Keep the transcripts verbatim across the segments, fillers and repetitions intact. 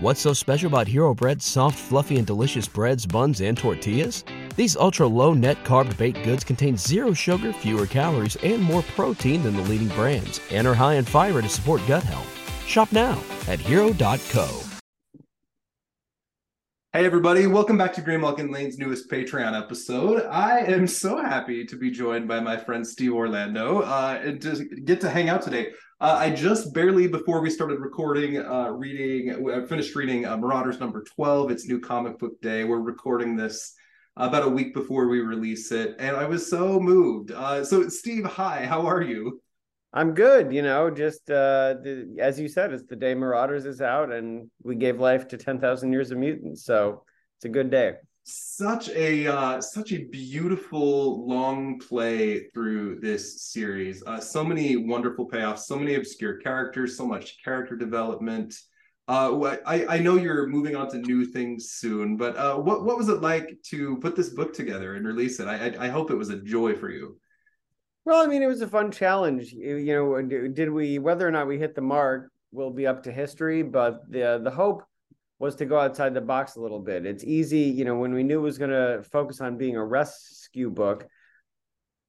What's so special about Hero Bread's soft, fluffy, and delicious breads, buns, and tortillas? These ultra-low net-carb baked goods contain zero sugar, fewer calories, and more protein than the leading brands, and are high in fiber to support gut health. Shop now at hero dot co. Hey everybody, welcome back to Green Mulkin Lane's newest Patreon episode. I am so happy to be joined by my friend Steve Orlando uh, and to get to hang out today. Uh, I just barely, before we started recording, uh, reading, I finished reading uh, Marauders number twelve. It's new comic book day. We're recording this about a week before we release it, and I was so moved. Uh, so Steve, hi, how are you? I'm good, you know, just uh, the, as you said, it's the day Marauders is out and we gave life to ten thousand years of mutants. So it's a good day. Such a uh, such a beautiful long play through this series. Uh, so many wonderful payoffs, so many obscure characters, so much character development. Uh, I, I know you're moving on to new things soon, but uh, what, what was it like to put this book together and release it? I, I, I hope it was a joy for you. Well, I mean, it was a fun challenge. You know, did we, whether or not we hit the mark will be up to history, but the the hope was to go outside the box a little bit. It's easy, you know, when we knew it was going to focus on being a rescue book,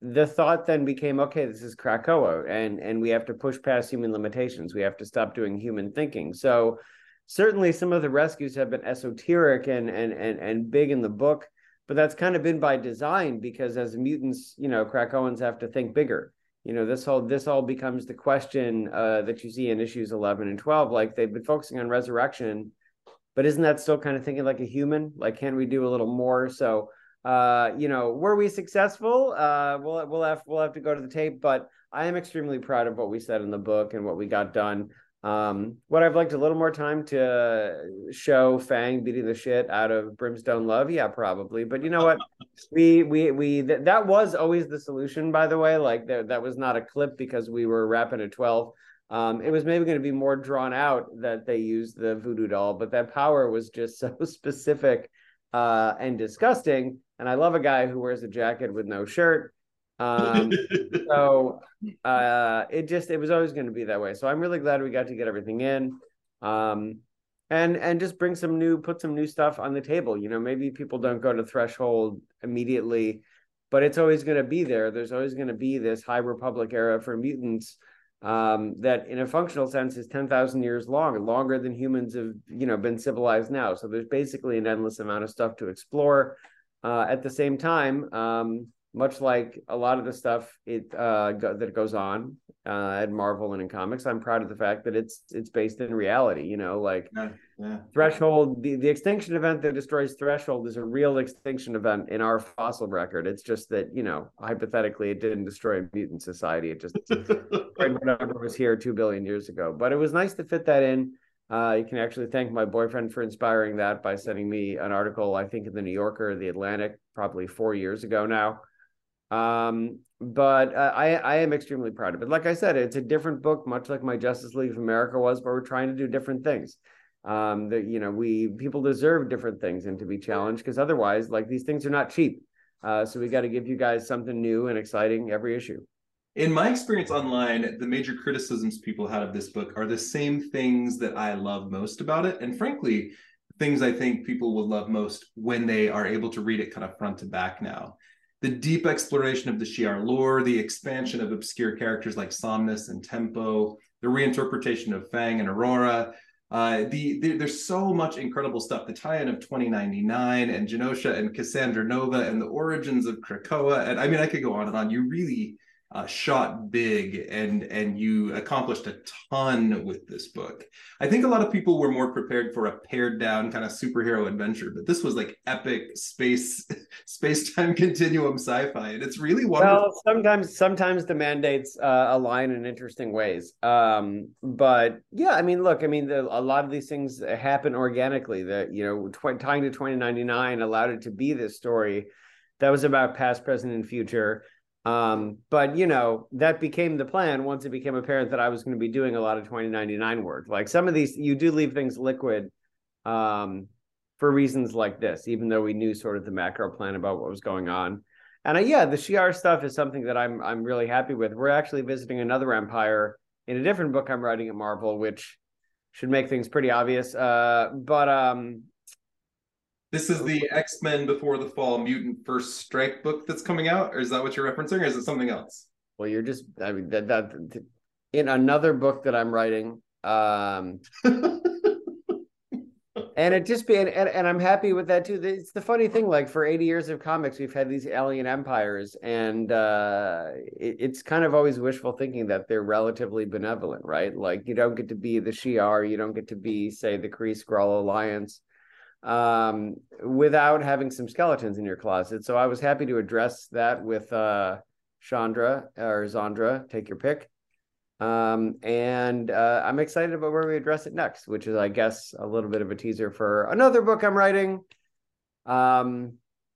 the thought then became, okay, this is Krakoa, and, and we have to push past human limitations. We have to stop doing human thinking. So certainly some of the rescues have been esoteric and and and, and big in the book. But that's kind of been by design because as mutants, you know, Krakoans have to think bigger. You know, this all this all becomes the question uh, that you see in issues eleven and twelve. Like they've been focusing on resurrection, but isn't that still kind of thinking like a human? Like, can't we do a little more? So, uh, you know, were we successful? Uh, we'll we'll have we'll have to go to the tape. But I am extremely proud of what we said in the book and what we got done. Um, what I've liked a little more time to show Fang beating the shit out of Brimstone Love. Yeah, probably. But you know what? We, we, we, th- that was always the solution, by the way. Like that, that was not a clip because we were wrapping at twelve. Um, it was maybe going to be more drawn out that they used the voodoo doll, but that power was just so specific, uh, and disgusting. And I love a guy who wears a jacket with no shirt. um so uh it just it was always going to be that way, so I'm really glad we got to get everything in um and and just bring some new put some new stuff on the table. You know, maybe people don't go to Threshold immediately, but it's always going to be there. There's always going to be this High Republic era for mutants um that in a functional sense is ten thousand years long, longer than humans have, you know, been civilized now. So there's basically an endless amount of stuff to explore. Uh at the same time, um much like a lot of the stuff it uh, go, that goes on uh, at Marvel and in comics, I'm proud of the fact that it's it's based in reality. You know, like yeah, yeah. Threshold, the, the extinction event that destroys Threshold is a real extinction event in our fossil record. It's just that, you know, hypothetically, it didn't destroy mutant society. It just destroyed whatever was here two billion years ago. But it was nice to fit that in. Uh, you can actually thank my boyfriend for inspiring that by sending me an article, I think in the New Yorker or the Atlantic, probably four years ago now. Um, but uh, I, I am extremely proud of it. Like I said, it's a different book, much like my Justice League of America was, but we're trying to do different things. Um, that, you know, we, people deserve different things and to be challenged, because otherwise, like, these things are not cheap. Uh, so we got to give you guys something new and exciting every issue. In my experience online, the major criticisms people had of this book are the same things that I love most about it. And frankly, things I think people will love most when they are able to read it kind of front to back now. The deep exploration of the Shi'ar lore, the expansion of obscure characters like Somnus and Tempo, the reinterpretation of Fang and Aurora. Uh, the, the There's so much incredible stuff. The tie-in of twenty ninety-nine and Genosha and Cassandra Nova and the origins of Krakoa. And I mean, I could go on and on. You really uh, shot big and, and you accomplished a ton with this book. I think a lot of people were more prepared for a pared down kind of superhero adventure, but this was like epic space... space-time continuum sci-fi, and it's really wonderful. Well, sometimes sometimes the mandates uh, align in interesting ways. Um, but yeah, I mean, look, I mean, the, a lot of these things happen organically. That, you know, tw- tying to twenty ninety-nine allowed it to be this story that was about past, present, and future. Um, but you know, that became the plan once it became apparent that I was going to be doing a lot of twenty ninety-nine work. Like some of these, you do leave things liquid. Um, For reasons like this, even though we knew sort of the macro plan about what was going on. And I, yeah, the Shi'ar stuff is something that I'm I'm really happy with. We're actually visiting another empire in a different book I'm writing at Marvel, which should make things pretty obvious. Uh, but um, this is the X-Men Before the Fall Mutant First Strike book that's coming out, or is that what you're referencing, or is it something else? Well, you're just, I mean, that, that in another book that I'm writing. Um, and it just be, and, and, and I'm happy with that too. It's the funny thing, like for eighty years of comics, we've had these alien empires, and uh, it, it's kind of always wishful thinking that they're relatively benevolent, right? Like you don't get to be the Shi'ar, you don't get to be, say, the Kree-Skrull Alliance, um, without having some skeletons in your closet. So I was happy to address that with uh, Chandra or Zandra, take your pick. Um, and uh, I'm excited about where we address it next, which is, I guess, a little bit of a teaser for another book I'm writing. Um,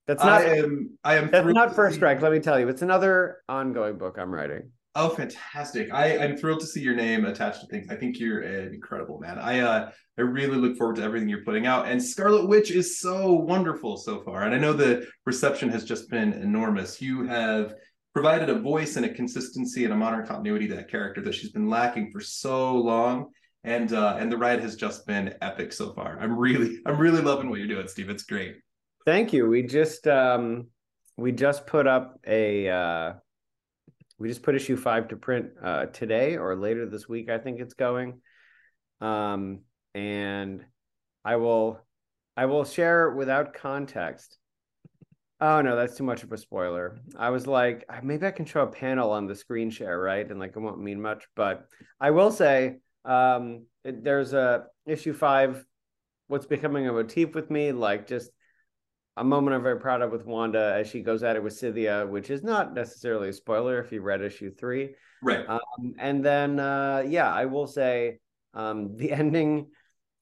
that's not, I am, I am that's not First Strike, let me tell you. It's another ongoing book I'm writing. Oh, fantastic. I, I'm thrilled to see your name attached to things. I think you're an incredible man. I uh, I really look forward to everything you're putting out. And Scarlet Witch is so wonderful so far. And I know the reception has just been enormous. You have provided a voice and a consistency and a modern continuity to that character that she's been lacking for so long. And uh, and the ride has just been epic so far. I'm really, I'm really loving what you're doing, Steve. It's great. Thank you. We just, um, we just put up a, uh, we just put issue five to print uh, today or later this week. I think it's going. Um, and I will, I will share without context. Oh, no, that's too much of a spoiler. I was like, maybe I can show a panel on the screen share, right? And like, it won't mean much. But I will say um, it, there's a issue five, what's becoming a motif with me, like just a moment I'm very proud of with Wanda as she goes at it with Scythia, which is not necessarily a spoiler if you read issue three. Right. Um, and then, uh, yeah, I will say um, the ending...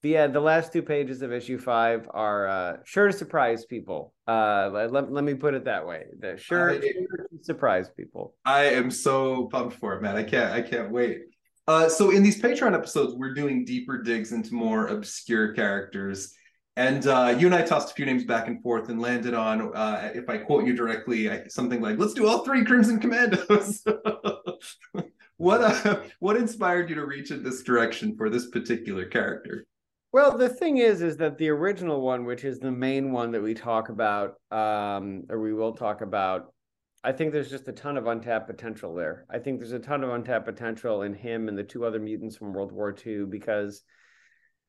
Yeah, the last two pages of issue five are uh, sure to surprise people. Uh, let, let me put it that way. They're sure, I, sure to surprise people. I am so pumped for it, man. I can't I can't wait. Uh, so in these Patreon episodes, we're doing deeper digs into more obscure characters. And uh, you and I tossed a few names back and forth and landed on, uh, if I quote you directly, I, something like, let's do all three Crimson Commandos. What uh, what inspired you to reach in this direction for this particular character? Well, the thing is, is that the original one, which is the main one that we talk about, um, or we will talk about, I think there's just a ton of untapped potential there. I think there's a ton of untapped potential in him and the two other mutants from World War Two, because,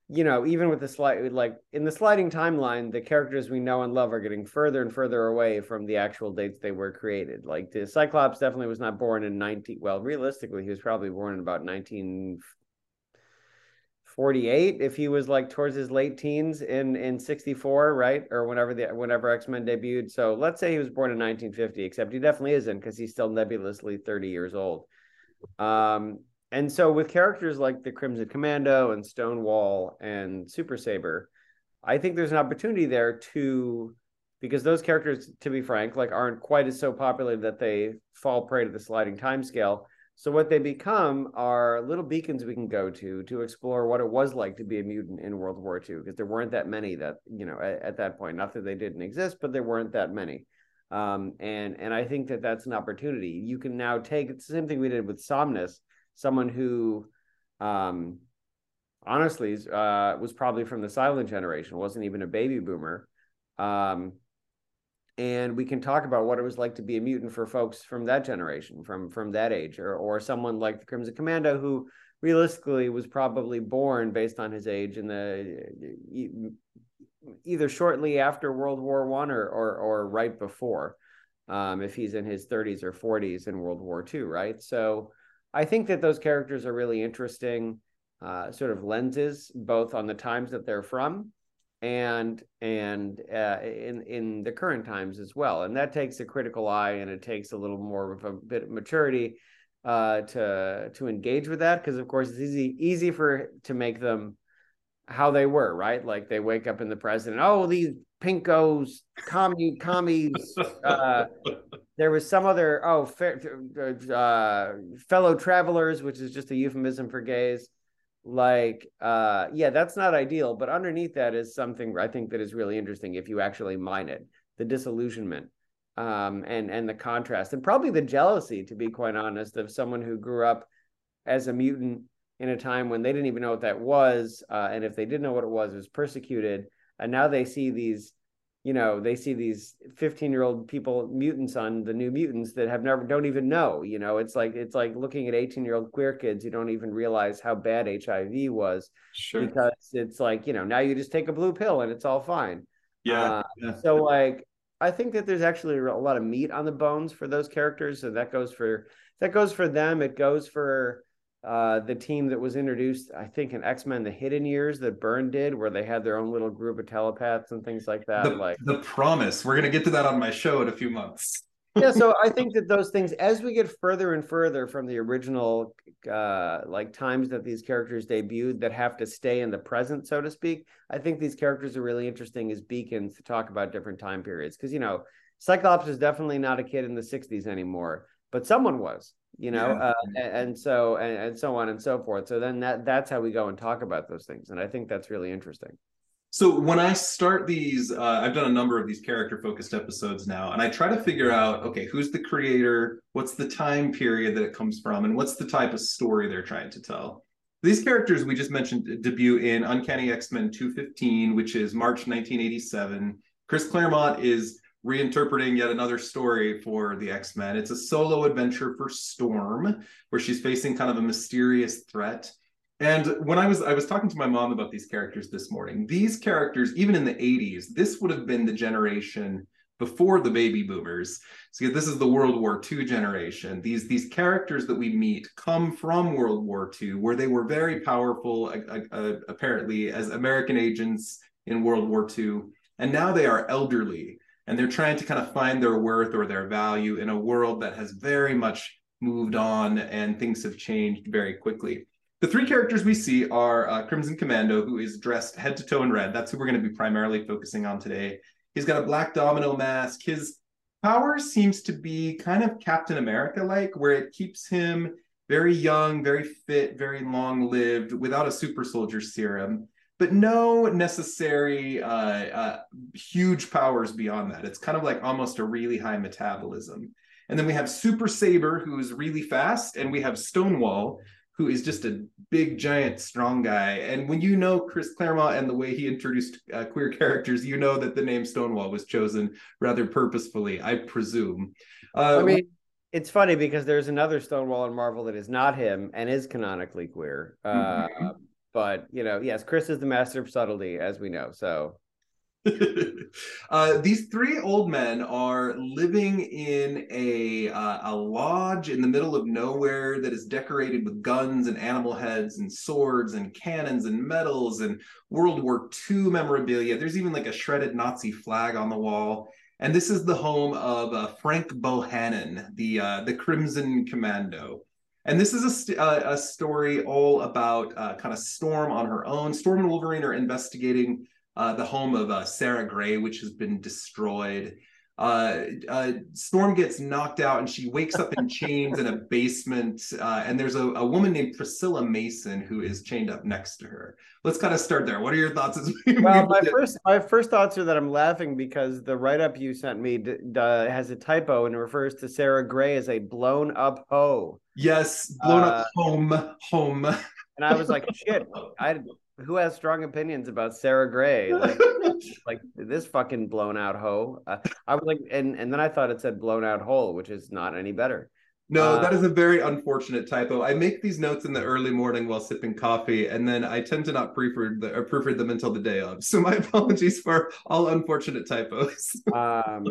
you know, even with the slide, like in the sliding timeline, the characters we know and love are getting further and further away from the actual dates they were created. Like the Cyclops definitely was not born in nineteen. Well, realistically, he was probably born in about nineteen forty-eight if he was like towards his late teens in in sixty-four, right? Or whenever the whenever X-Men debuted. So let's say he was born in nineteen fifty, except he definitely isn't, because he's still nebulously thirty years old. Um and so with characters like the Crimson Commando and Stonewall and Super Sabre, I think there's an opportunity there to, because those characters, to be frank, like aren't quite as so popular that they fall prey to the sliding timescale. So what they become are little beacons we can go to to explore what it was like to be a mutant in World War Two, because there weren't that many that, you know, at, at that point. Not that they didn't exist, but there weren't that many. Um, and and I think that that's an opportunity. You can now take, it's the same thing we did with Somnus, someone who um, honestly uh, was probably from the silent generation, wasn't even a baby boomer. Um And we can talk about what it was like to be a mutant for folks from that generation, from from that age, or or someone like the Crimson Commando, who realistically was probably born based on his age in the either shortly after World War One or or, or right before, um, if he's in his thirties or forties in World War Two, right? So I think that those characters are really interesting uh, sort of lenses, both on the times that they're from, and and uh, in in the current times as well, and that takes a critical eye, and it takes a little more of a bit of maturity uh, to to engage with that, because of course it's easy easy for to make them how they were, right? Like they wake up in the present, oh, these pinkos, commie commies. Uh, there was some other oh uh, fellow travelers, which is just a euphemism for gays. Like, uh, yeah, that's not ideal, but underneath that is something I think that is really interesting if you actually mine it, the disillusionment um, and, and the contrast, and probably the jealousy, to be quite honest, of someone who grew up as a mutant in a time when they didn't even know what that was. Uh, and if they did know what it was, it was persecuted. And now they see these, you know, they see these fifteen year old people, mutants on the New Mutants that have never, don't even know, you know, it's like, it's like looking at eighteen year old queer kids who don't even realize how bad H I V was. Sure. Because it's like, you know, now you just take a blue pill and it's all fine. Yeah. Uh, yeah. So like, I think that there's actually a lot of meat on the bones for those characters. So that goes for, that goes for them. It goes for uh, the team that was introduced, I think, in X-Men, the Hidden Years that Byrne did, where they had their own little group of telepaths and things like that. The, like the promise. We're going to get to that on my show in a few months. Yeah. So I think that those things, as we get further and further from the original, uh, like times that these characters debuted that have to stay in the present, so to speak, I think these characters are really interesting as beacons to talk about different time periods. Cause you know, Cyclops is definitely not a kid in the sixties anymore, but someone was, you know, yeah. uh, and, and so, and, and so on and so forth. So then that, that's how we go and talk about those things. And I think that's really interesting. So when I start these, uh, I've done a number of these character-focused episodes now, and I try to figure out, okay, who's the creator? What's the time period that it comes from? And what's the type of story they're trying to tell? These characters we just mentioned debut in Uncanny X-Men two fifteen, which is March nineteen eighty-seven. Chris Claremont is reinterpreting yet another story for the X-Men. It's a solo adventure for Storm, where she's facing kind of a mysterious threat. And when I was I was talking to my mom about these characters this morning, these characters, even in the eighties, this would have been the generation before the baby boomers. So this is the World War Two generation. These, these characters that we meet come from World War Two, where they were very powerful, uh, uh, apparently, as American agents in World War Two. And now they are elderly, and they're trying to kind of find their worth or their value in a world that has very much moved on, and things have changed very quickly. The three characters we see are uh, Crimson Commando, who is dressed head to toe in red. That's who we're going to be primarily focusing on today. He's got a black domino mask. His power seems to be kind of Captain America-like, where it keeps him very young, very fit, very long-lived, without a super soldier serum, but no necessary uh, uh, huge powers beyond that. It's kind of like almost a really high metabolism. And then we have Super Sabre, who is really fast, and we have Stonewall, who is just a big, giant, strong guy. And when you know Chris Claremont and the way he introduced uh, queer characters, you know that the name Stonewall was chosen rather purposefully, I presume. Uh, I mean, it's funny because there's another Stonewall in Marvel that is not him and is canonically queer. Uh, mm-hmm. But, you know, yes, Chris is the master of subtlety, as we know, so... uh, these three old men are living in a uh, a lodge in the middle of nowhere that is decorated with guns and animal heads and swords and cannons and medals and World War Two memorabilia. There's even like a shredded Nazi flag on the wall. And this is the home of uh, Frank Bohannan, the uh, the Crimson Commando. And this is a, st- uh, a story all about uh, kind of Storm on her own. Storm and Wolverine are investigating Uh, the home of uh, Sarah Gray, which has been destroyed. Uh, uh, Storm gets knocked out and she wakes up in chains in a basement. Uh, and there's a, a woman named Priscilla Mason who is chained up next to her. Let's kind of start there. What are your thoughts? As we well, my first, my first thoughts are that I'm laughing because the write-up you sent me d- d- has a typo and refers to Sarah Gray as a blown up hoe. Yes, blown uh, up home, home. And I was like, shit, I didn't. Who has strong opinions about Sarah Gray? Like, like this fucking blown out hoe. Uh, I was like, and, and then I thought it said blown out hole, which is not any better. No, uh, that is a very unfortunate typo. I make these notes in the early morning while sipping coffee, and then I tend to not proofread, the, or proofread them until the day of. So my apologies for all unfortunate typos. um,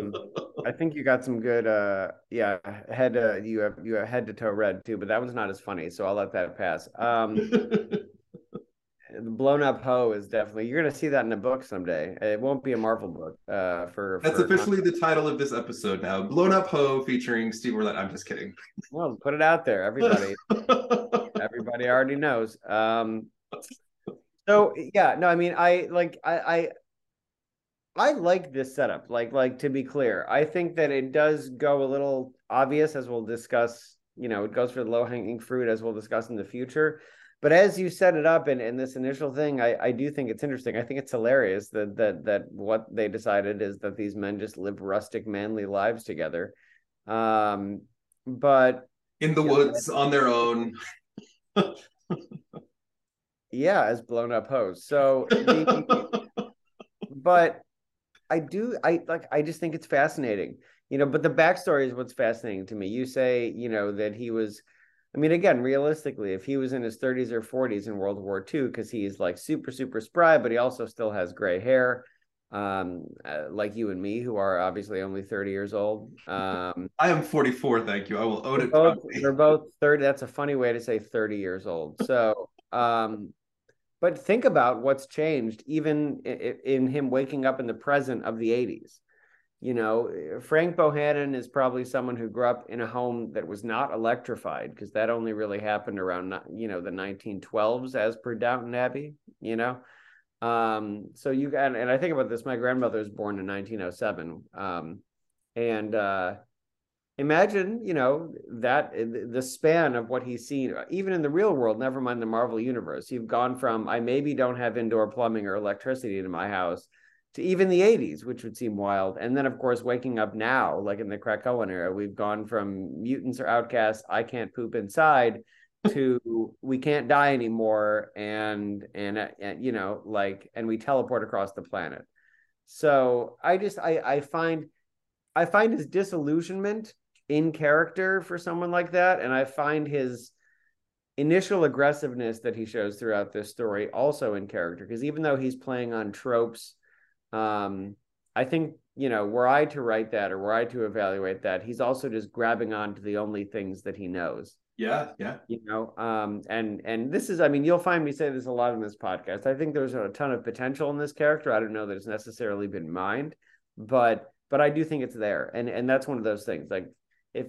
I think you got some good, uh, yeah, head uh, you have you have head to toe red too, but that one's not as funny, so I'll let that pass. Um, The blown up hoe is definitely, you're going to see that in a book someday. It won't be a Marvel book. Uh, for That's for officially content. The title of this episode now. Blown Up Hoe featuring Steve Orlando. I'm just kidding. Well, put it out there. Everybody everybody already knows. Um, so, yeah, no, I mean, I like, I, I, I like this setup. Like, like, to be clear, I think that it does go a little obvious, as we'll discuss, you know, it goes for the low-hanging fruit, as we'll discuss in the future. But as you set it up in, in this initial thing, I, I do think it's interesting. I think it's hilarious that that that what they decided is that these men just live rustic, manly lives together. Um, but in the woods know, on their own. Yeah, as blown up hose. So, the, but I do, I like, I just think it's fascinating, you know, but the backstory is what's fascinating to me. You say, you know, that he was, I mean, again, realistically, if he was in his thirties or forties in World War Two, because he's like super, super spry, but he also still has gray hair, um, uh, like you and me, who are obviously only thirty years old. Um, I am forty-four, thank you. I will own it. Both, they're both thirty. That's a funny way to say thirty years old. So, um, but think about what's changed, even in, in him waking up in the present of the eighties. You know, Frank Bohannan is probably someone who grew up in a home that was not electrified, because that only really happened around, you know, the nineteen twelves as per Downton Abbey, you know. Um, so you got, and I think about this, my grandmother was born in nineteen oh seven. Um, and uh, imagine, you know, that the span of what he's seen, even in the real world, never mind the Marvel universe. You've gone from, I maybe don't have indoor plumbing or electricity in my house, to even the eighties, which would seem wild. And then, of course, waking up now, like in the Krakoan era, we've gone from mutants are outcasts, I can't poop inside, to we can't die anymore, and, and, and, you know, like, and we teleport across the planet. So I just, I, I find, I find his disillusionment in character for someone like that, and I find his initial aggressiveness that he shows throughout this story also in character, because even though he's playing on tropes, Um, I think, you know, were I to write that or were I to evaluate that, he's also just grabbing on to the only things that he knows. Yeah, yeah. You know, um, and and this is, I mean, you'll find me say this a lot in this podcast. I think there's a ton of potential in this character. I don't know that it's necessarily been mined, but but I do think it's there. And and that's one of those things. Like, if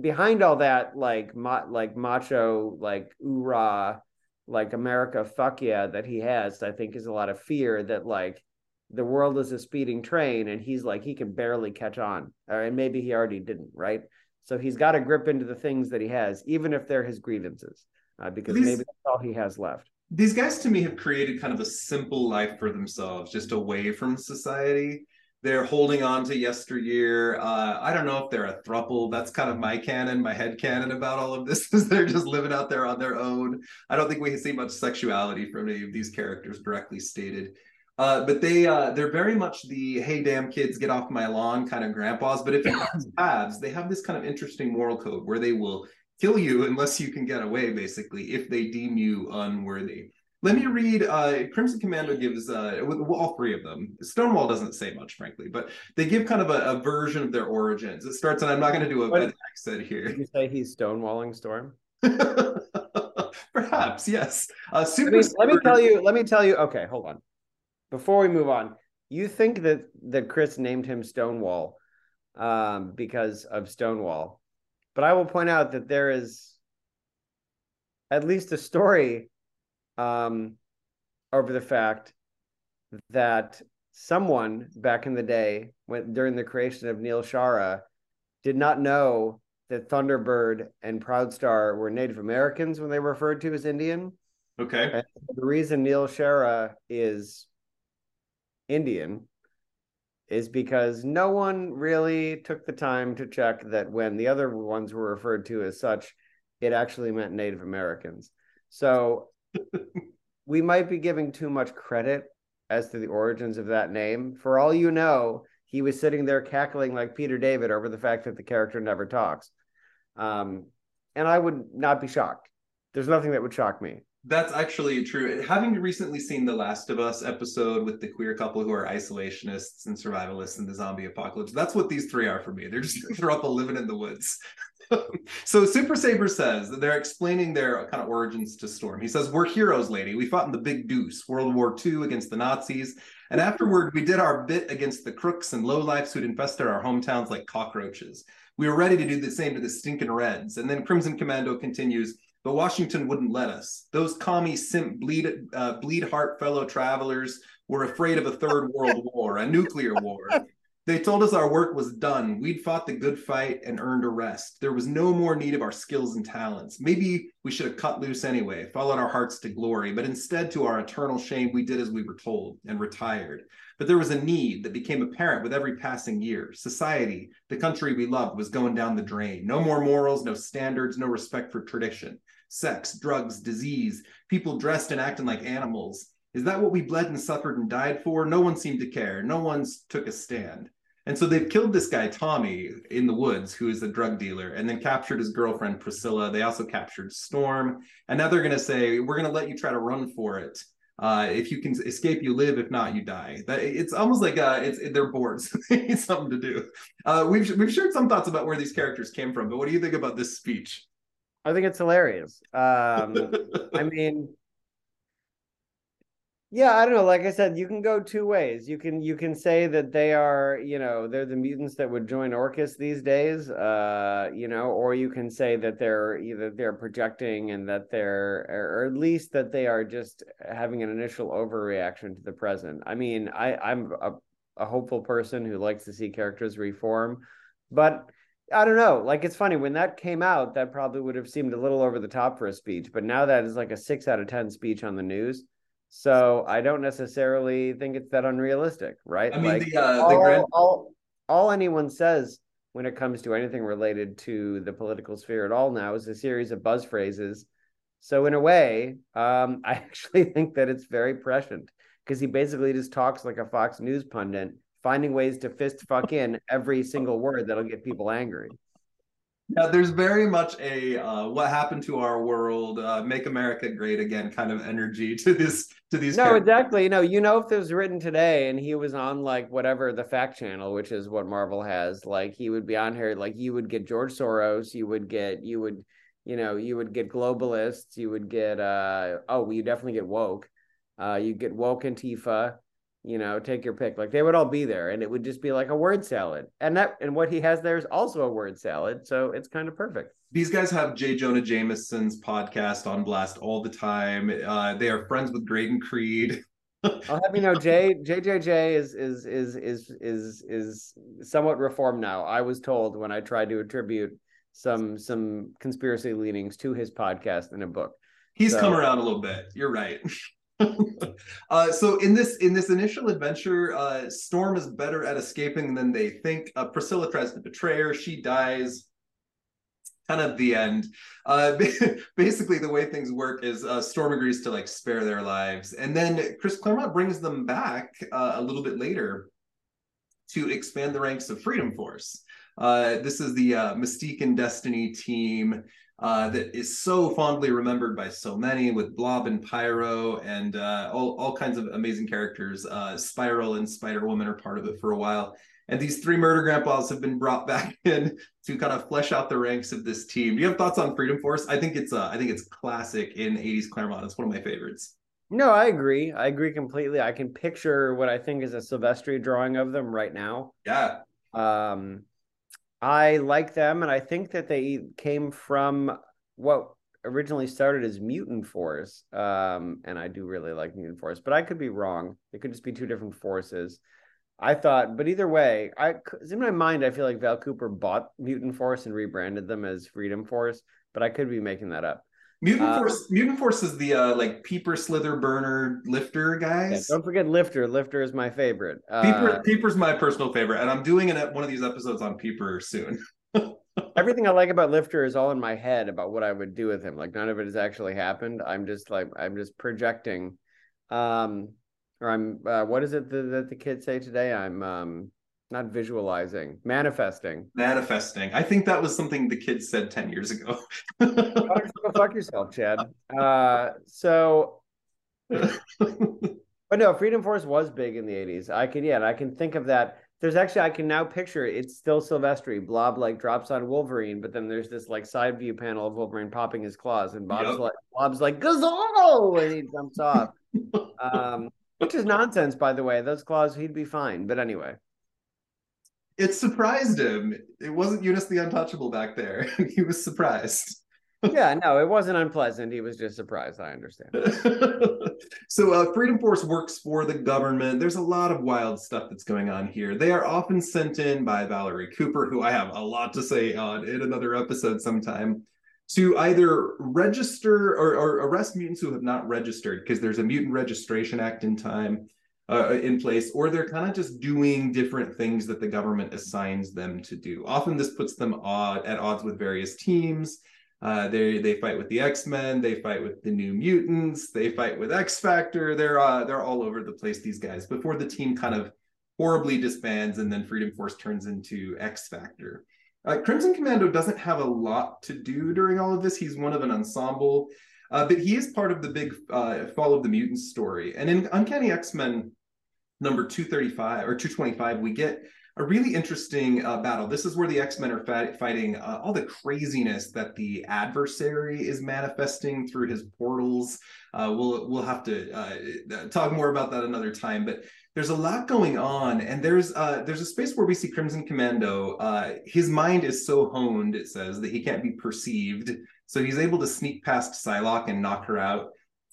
behind all that, like ma- like macho, like oorah, like America, fuck yeah, that he has, I think is a lot of fear that, like, the world is a speeding train and he's like, he can barely catch on, or, and maybe he already didn't, right? So he's got to grip into the things that he has, even if they're his grievances, uh, because these, maybe that's all he has left. These guys to me have created kind of a simple life for themselves, just away from society. They're holding on to yesteryear. Uh, I don't know if they're a throuple. That's kind of my canon, my head canon about all of this, is they're just living out there on their own. I don't think we can see much sexuality from any of these characters directly stated. Uh, but they, uh, they're very much the, hey, damn kids, get off my lawn kind of grandpas. But if you cross paths, they have this kind of interesting moral code where they will kill you unless you can get away, basically, if they deem you unworthy. Let me read, uh, Crimson Commando gives, uh, all three of them. Stonewall doesn't say much, frankly, but they give kind of a, a version of their origins. It starts, and I'm not going to do a bad accent here. Did you say he's stonewalling Storm? Perhaps, yes. Uh, super let, me, let me tell you, let me tell you, okay, hold on. Before we move on, you think that, that Chris named him Stonewall um, because of Stonewall. But I will point out that there is at least a story um, over the fact that someone back in the day, when, during the creation of Neil Shara, did not know that Thunderbird and Proud Star were Native Americans when they were referred to as Indian. Okay. And the reason Neil Shara is Indian is because no one really took the time to check that when the other ones were referred to as such, it actually meant Native Americans. So we might be giving too much credit as to the origins of that name. For all you know, he was sitting there cackling like Peter David over the fact that the character never talks. Um, and I would not be shocked. There's nothing that would shock me. That's actually true. Having recently seen the Last of Us episode with the queer couple who are isolationists and survivalists in the zombie apocalypse, that's what these three are for me. They're just they're up living in the woods. So Super Sabre says that they're explaining their kind of origins to Storm. He says, we're heroes, lady. We fought in the Big Deuce, World War Two against the Nazis. And afterward, we did our bit against the crooks and lowlifes who'd infested our hometowns like cockroaches. We were ready to do the same to the stinking Reds. And then Crimson Commando continues, but Washington wouldn't let us. Those commie simp bleed, uh, bleed heart fellow travelers were afraid of a third world war, a nuclear war. They told us our work was done. We'd fought the good fight and earned a rest. There was no more need of our skills and talents. Maybe we should have cut loose anyway, followed our hearts to glory, but instead to our eternal shame, we did as we were told and retired. But there was a need that became apparent with every passing year. Society, the country we loved, was going down the drain. No more morals, no standards, no respect for tradition. sex, drugs, disease, people dressed and acting like animals. Is that what we bled and suffered and died for? No one seemed to care. No one took a stand. And so they've killed this guy, Tommy, in the woods, who is a drug dealer, and then captured his girlfriend, Priscilla. They also captured Storm. And now they're going to say, we're going to let you try to run for it. Uh, if you can escape, you live. If not, you die. That, it's almost like uh, it's they're bored. So they need something to do. Uh, we've, we've shared some thoughts about where these characters came from, but what do you think about this speech? I think it's hilarious. Um, I mean... Yeah, I don't know. Like I said, you can go two ways. You can you can say that they are, you know, they're the mutants that would join Orcus these days, uh, you know, or you can say that they're either they're projecting and that they're, or at least that they are just having an initial overreaction to the present. I mean, I, I'm a, a hopeful person who likes to see characters reform, but I don't know. Like, it's funny, when that came out, that probably would have seemed a little over the top for a speech, but now that is like a six out of ten speech on the news. So I don't necessarily think it's that unrealistic, right? I mean, like, the, uh, all, the grand- all, all anyone says when it comes to anything related to the political sphere at all now is a series of buzz phrases. So in a way, um, I actually think that it's very prescient, because he basically just talks like a Fox News pundit, finding ways to fist fuck in every single word that'll get people angry. Yeah, there's very much a uh, what happened to our world, uh, make America great again kind of energy to this to these. No, characters. Exactly. No, you know, if it was written today and he was on like whatever the Fact Channel, which is what Marvel has, like he would be on here, like you would get George Soros, you would get you would, you know, you would get globalists, you would get uh oh, well, you definitely get woke, uh, you get woke Antifa. You know, take your pick. Like they would all be there, and it would just be like a word salad. And that, and what he has there is also a word salad, so it's kind of perfect. These guys have J. Jonah Jameson's podcast on blast all the time. Uh, they are friends with Graydon Creed. I'll have you know, J. J J J is is is is is is somewhat reformed now. I was told when I tried to attribute some some conspiracy leanings to his podcast in a book. He's so, come around a little bit. You're right. uh, so in this in this initial adventure, uh, Storm is better at escaping than they think. Uh, Priscilla tries to betray her. She dies. Kind of the end. Uh, basically, the way things work is uh, Storm agrees to like spare their lives, and then Chris Claremont brings them back uh, a little bit later to expand the ranks of Freedom Force. Uh, this is the uh, Mystique and Destiny team. Uh, that is so fondly remembered by so many, with Blob and Pyro and uh, all, all kinds of amazing characters. Uh, Spiral and Spider-Woman are part of it for a while. And these three murder grandpas have been brought back in to kind of flesh out the ranks of this team. Do you have thoughts on Freedom Force? I think it's uh, I think it's classic in eighties Claremont. It's one of my favorites. No, I agree. I agree completely. I can picture what I think is a Silvestri drawing of them right now. Yeah. Um I like them, and I think that they came from what originally started as Mutant Force, um, and I do really like Mutant Force, but I could be wrong. It could just be two different forces. I thought, but either way, I, in my mind, I feel like Val Cooper bought Mutant Force and rebranded them as Freedom Force, but I could be making that up. Mutant uh, Force Mutant Force is the uh, like Peeper, Slither, Burner, Lifter guys. Yeah, don't forget Lifter. Lifter is my favorite. Uh, Peeper, Peeper's my personal favorite, and I'm doing an, one of these episodes on Peeper soon. Everything I like about Lifter is all in my head about what I would do with him. Like none of it has actually happened. I'm just like I'm just projecting. Um, or I'm uh, what is it that the, the kids say today? I'm um, not visualizing, manifesting. Manifesting. I think that was something the kids said ten years ago. Go fuck yourself, Chad. Uh, so, but no, Freedom Force was big in the eighties. I can, yeah, and I can think of that. There's actually, I can now picture it. It's still Silvestri. Blob like drops on Wolverine, but then there's this like side view panel of Wolverine popping his claws, and Bob's yep. like, Blob's like, Gazoo! And he jumps off, um, which is nonsense, by the way. Those claws, he'd be fine. But anyway. It surprised him. It wasn't Eunice the Untouchable back there. He was surprised. Yeah, no, it wasn't unpleasant. He was just surprised. I understand. So uh, Freedom Force works for the government. There's a lot of wild stuff that's going on here. They are often sent in by Valerie Cooper, who I have a lot to say on in another episode sometime, to either register or, or arrest mutants who have not registered, because there's a Mutant Registration Act in time. Uh, in place, or they're kind of just doing different things that the government assigns them to do. Often this puts them odd, at odds with various teams, Uh, they they fight with the X-Men, they fight with the New Mutants, they fight with X-Factor. They're uh, they're all over the place, these guys, before the team kind of horribly disbands and then Freedom Force turns into X-Factor. Uh, Crimson Commando doesn't have a lot to do during all of this. He's one of an ensemble, uh, but he is part of the big uh, Fall of the Mutants story. And in Uncanny X-Men number two thirty-five or two twenty-five, we get a really interesting uh, battle. This is where the X-Men are fight fighting uh, all the craziness that the adversary is manifesting through his portals. Uh, we'll we'll have to uh, talk more about that another time. But there's a lot going on, and there's uh, there's a space where we see Crimson Commando. Uh, his mind is so honed, it says, that he can't be perceived. So he's able to sneak past Psylocke and knock her out.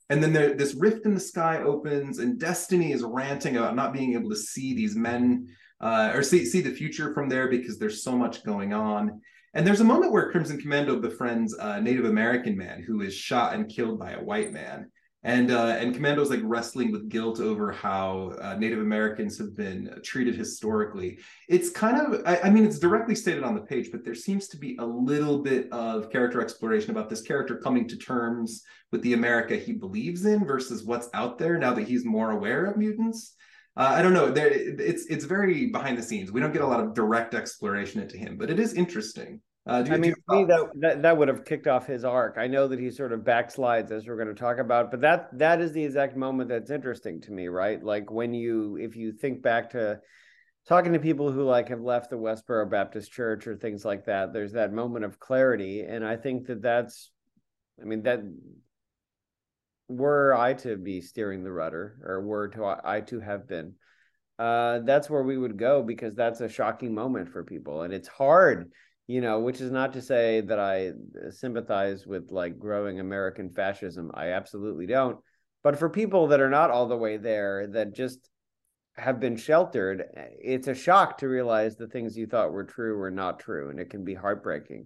And then there, this rift in the sky opens, and Destiny is ranting about not being able to see these men. Uh, or see, see the future from there because there's so much going on. And there's a moment where Crimson Commando befriends a Native American man who is shot and killed by a white man. And uh, and Commando's like wrestling with guilt over how uh, Native Americans have been treated historically. It's kind of, I, I mean, it's directly stated on the page, but there seems to be a little bit of character exploration about this character coming to terms with the America he believes in versus what's out there now that he's more aware of mutants. Uh, I don't know. There, it's it's very behind the scenes. We don't get a lot of direct exploration into him, but it is interesting. Uh, do, I mean, do you that, that that would have kicked off his arc. I know that he sort of backslides, as we're going to talk about, but that that is the exact moment that's interesting to me, right? Like when you, if you think back to talking to people who like have left the Westboro Baptist Church or things like that, there's that moment of clarity, and I think that that's, I mean that. Were I to be steering the rudder, or were to I to have been, uh, that's where we would go, because that's a shocking moment for people, and it's hard, you know. Which is not to say that I sympathize with like growing American fascism. I absolutely don't. But for people that are not all the way there, that just have been sheltered, it's a shock to realize the things you thought were true were not true, and it can be heartbreaking.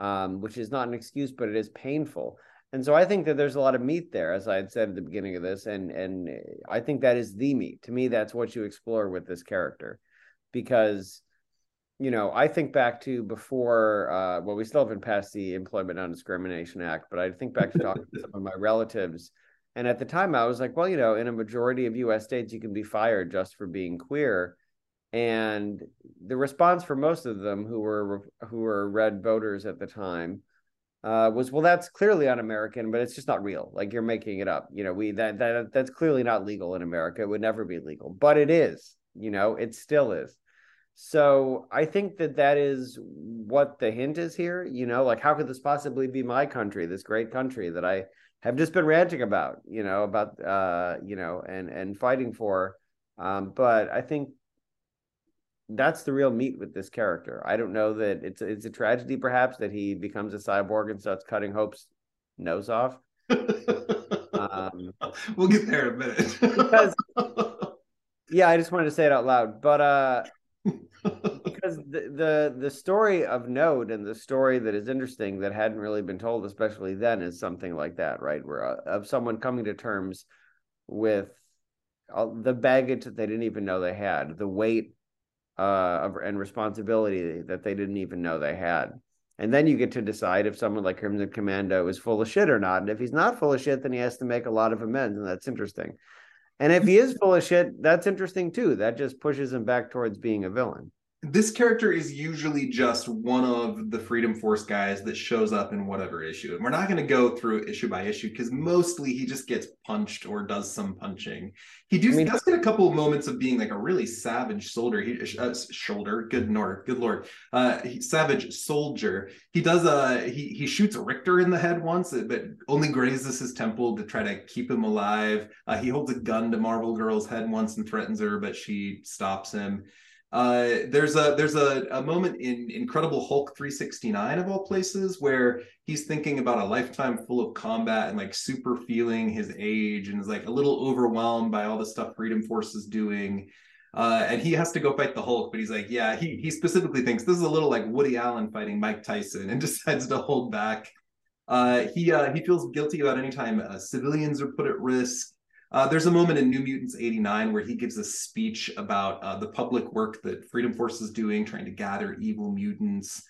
Um, which is not an excuse, but it is painful. And so I think that there's a lot of meat there, as I had said at the beginning of this, and and I think that is the meat. To me, that's what you explore with this character, because, you know, I think back to before, uh, well, we still haven't passed the Employment Non-Discrimination Act, but I think back to talking to some of my relatives, and at the time I was like, well, you know, in a majority of U S states, you can be fired just for being queer. And the response for most of them who were who were red voters at the time, Uh, was, well, that's clearly un-American, but it's just not real. Like, you're making it up. You know, we that that that's clearly not legal in America. It would never be legal, but it is. You know, it still is. So I think that that is what the hint is here. You know, like, how could this possibly be my country, this great country that I have just been ranting about? You know, about uh, you know, and and fighting for. Um, but I think that's the real meat with this character. I don't know that it's it's a tragedy, perhaps, that he becomes a cyborg and starts cutting Hope's nose off. Um, we'll get there in a minute. Because, yeah, I just wanted to say it out loud, but uh, because the, the the story of Node, and the story that is interesting that hadn't really been told, especially then, is something like that, right? Where uh, of someone coming to terms with uh, the baggage that they didn't even know they had, the weight. Uh, and responsibility that they didn't even know they had. And then you get to decide if someone like Crimson Commando is full of shit or not. And if he's not full of shit, then he has to make a lot of amends, and that's interesting. And if he is full of shit, that's interesting too. That just pushes him back towards being a villain. This character is usually just one of the Freedom Force guys that shows up in whatever issue. And we're not going to go through issue by issue, because mostly he just gets punched or does some punching. He does, I mean, does get a couple of moments of being like a really savage soldier. He, uh, shoulder, good lord, good lord. Uh, he, savage soldier. He does a, he, he shoots Richter in the head once, but only grazes his temple to try to keep him alive. Uh, he holds a gun to Marvel Girl's head once and threatens her, but she stops him. Uh, there's a there's a, a moment in Incredible Hulk three sixty-nine, of all places, where he's thinking about a lifetime full of combat and like super feeling his age, and is like a little overwhelmed by all the stuff Freedom Force is doing. Uh, and he has to go fight the Hulk, but he's like, yeah, he he specifically thinks this is a little like Woody Allen fighting Mike Tyson, and decides to hold back. Uh, he uh, he feels guilty about any time uh, civilians are put at risk. Uh, there's a moment in New Mutants eighty-nine where he gives a speech about uh, the public work that Freedom Force is doing, trying to gather evil mutants.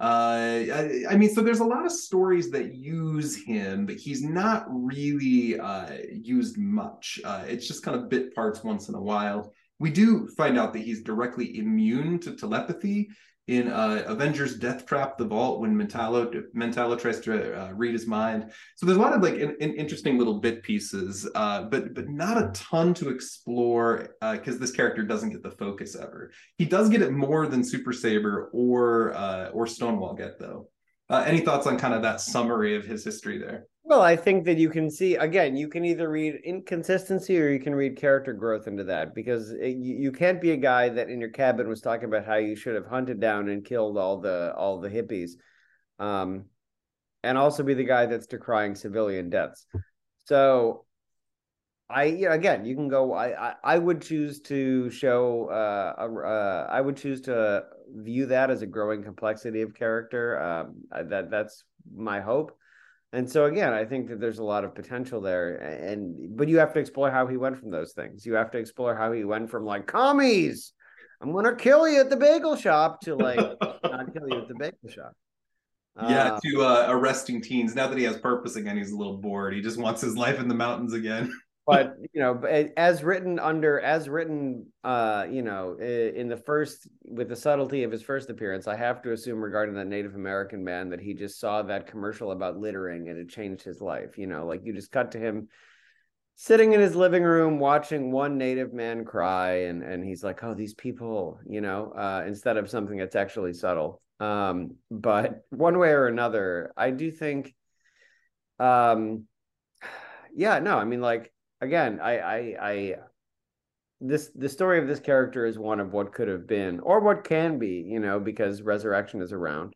Uh, I, I mean, so there's a lot of stories that use him, but he's not really uh, used much. Uh, it's just kind of bit parts once in a while. We do find out that he's directly immune to telepathy in uh, Avengers Death Trap, The Vault, when Metallo, Metallo tries to uh, read his mind. So there's a lot of like in, in interesting little bit pieces, uh, but but not a ton to explore because uh, this character doesn't get the focus ever. He does get it more than Super Sabre or, uh, or Stonewall get, though. Uh, any thoughts on kind of that summary of his history there? Well, I think that you can see, again, you can either read inconsistency or you can read character growth into that, because it, you can't be a guy that in your cabin was talking about how you should have hunted down and killed all the all the hippies, um, and also be the guy that's decrying civilian deaths. So, I you know, again, you can go. I I, I would choose to show. Uh, uh, I would choose to view that as a growing complexity of character. Um, that that's my hope. And so, again, I think that there's a lot of potential there. And but you have to explore how he went from those things. You have to explore how he went from, like, commies, I'm going to kill you at the bagel shop, to, like, not kill you at the bagel shop. Yeah, uh, to uh, arresting teens. Now that he has purpose again, he's a little bored. He just wants his life in the mountains again. But, you know, as written under, as written, uh, you know, in the first, with the subtlety of his first appearance, I have to assume regarding that Native American man that he just saw that commercial about littering and it changed his life. You know, like you just cut to him sitting in his living room watching one Native man cry. And, and he's like, oh, these people, you know, uh, instead of something that's actually subtle. Um, but one way or another, I do think, um, yeah, no, I mean, like. Again, I, I, I, this the story of this character is one of what could have been or what can be, you know, because resurrection is around.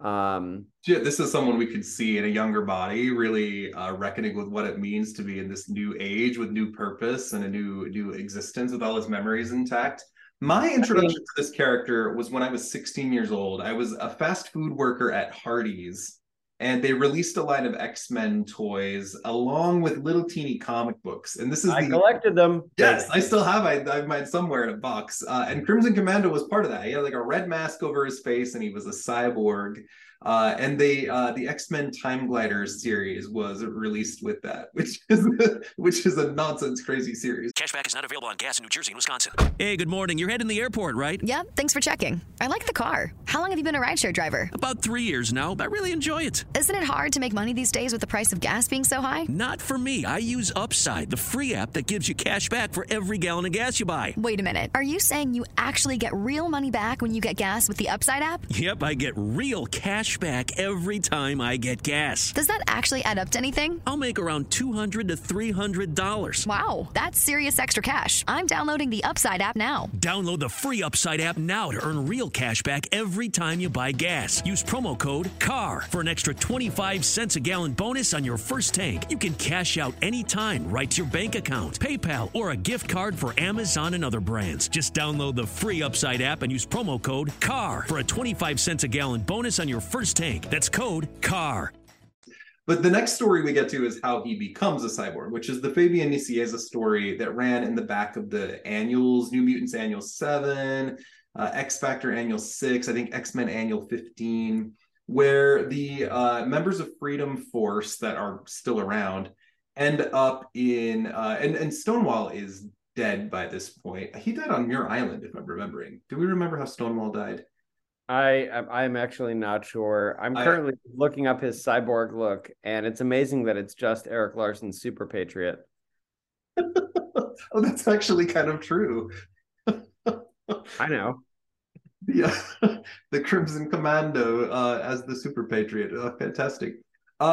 Um, yeah, this is someone we could see in a younger body, really uh, reckoning with what it means to be in this new age with new purpose and a new new existence with all his memories intact. My introduction I mean, to this character was when I was sixteen years old. I was a fast food worker at Hardee's. And they released a line of X-Men toys along with little teeny comic books. And this is I the, collected them. Yes, I still have. I, I have mine somewhere in a box. Uh, and Crimson Commando was part of that. He had like a red mask over his face and he was a cyborg. Uh, and they, uh, the X-Men Time Gliders series was released with that, which is which is a nonsense crazy series. Cashback is not available on gas in New Jersey and Wisconsin. Hey, good morning. You're heading to the airport, right? Yeah, thanks for checking. I like the car. How long have you been a rideshare driver? About three years now. I really enjoy it. Isn't it hard to make money these days with the price of gas being so high? Not for me. I use Upside, the free app that gives you cash back for every gallon of gas you buy. Wait a minute. Are you saying you actually get real money back when you get gas with the Upside app? Yep, I get real cash back every time I get gas. Does that actually add up to anything? I'll make around two hundred to three hundred dollars. Wow, that's serious extra cash. I'm downloading the Upside app now. Download the free Upside app now to earn real cash back every time you buy gas. Use promo code C A R for an extra twenty-five cents a gallon bonus on your first tank. You can cash out anytime right to your bank account, PayPal, or a gift card for Amazon and other brands. Just download the free Upside app and use promo code C A R for a twenty-five cents a gallon bonus on your first tank. That's code C A R. But the next story we get to is how he becomes a cyborg, which is the Fabian Nicieza story that ran in the back of the annuals, New Mutants Annual seven, uh, X-Factor Annual six, I think X-Men Annual fifteen, where the uh, members of Freedom Force that are still around end up in, uh, and, and Stonewall is dead by this point. He died on Muir Island, if I'm remembering. Do we remember how Stonewall died? I I'm actually not sure. I'm currently I, looking up his cyborg look, and it's amazing that it's just Eric Larson's Super Patriot. Oh, that's actually kind of true. I know. Yeah, the Crimson Commando uh, as the Super Patriot. Oh, fantastic. Uh,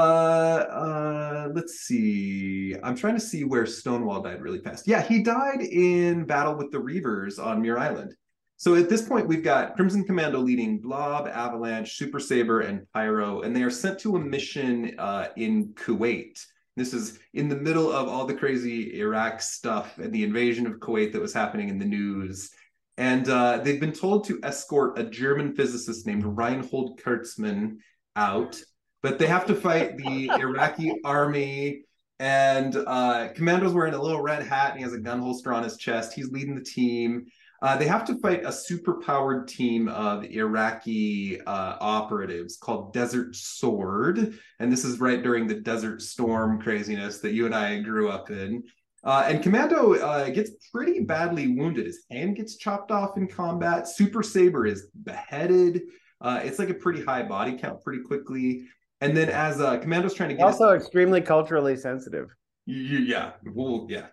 uh, let's see. I'm trying to see where Stonewall died really fast. Yeah, he died in battle with the Reavers on Muir Island. So at this point, we've got Crimson Commando leading Blob, Avalanche, Super Sabre, and Pyro, and they are sent to a mission uh, in Kuwait. This is in the middle of all the crazy Iraq stuff and the invasion of Kuwait that was happening in the news. And uh, they've been told to escort a German physicist named Reinhold Kurtzmann out, but they have to fight the Iraqi army. And uh, Commando's wearing a little red hat and he has a gun holster on his chest. He's leading the team. Uh, they have to fight a super-powered team of Iraqi uh, operatives called Desert Sword. And this is right during the Desert Storm craziness that you and I grew up in. Uh, and Commando uh, gets pretty badly wounded. His hand gets chopped off in combat. Super Sabre is beheaded. Uh, it's like a pretty high body count pretty quickly. And then as uh, Commando's trying to get... Also his... extremely culturally sensitive. Yeah, well, yeah.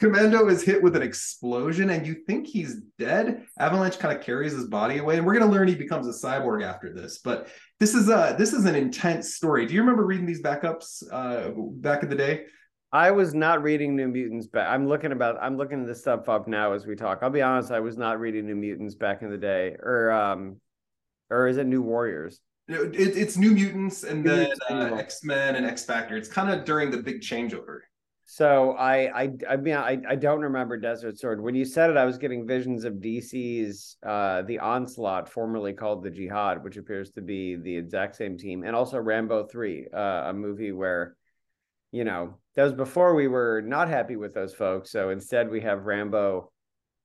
Commando is hit with an explosion, and you think he's dead. Avalanche kind of carries his body away, and we're going to learn he becomes a cyborg after this. But this is a this is an intense story. Do you remember reading these backups uh, back in the day? I was not reading New Mutants, but I'm looking about I'm looking this stuff up now as we talk. I'll be honest, I was not reading New Mutants back in the day, or um, or is it New Warriors? It, it's New Mutants and New then uh, X-Men and X-Factor. It's kind of during the big changeover. So I, I, I mean, I, I don't remember Desert Sword. When you said it, I was getting visions of D C's uh, The Onslaught, formerly called The Jihad, which appears to be the exact same team, and also Rambo three, uh, a movie where, you know, that was before we were not happy with those folks. So instead, we have Rambo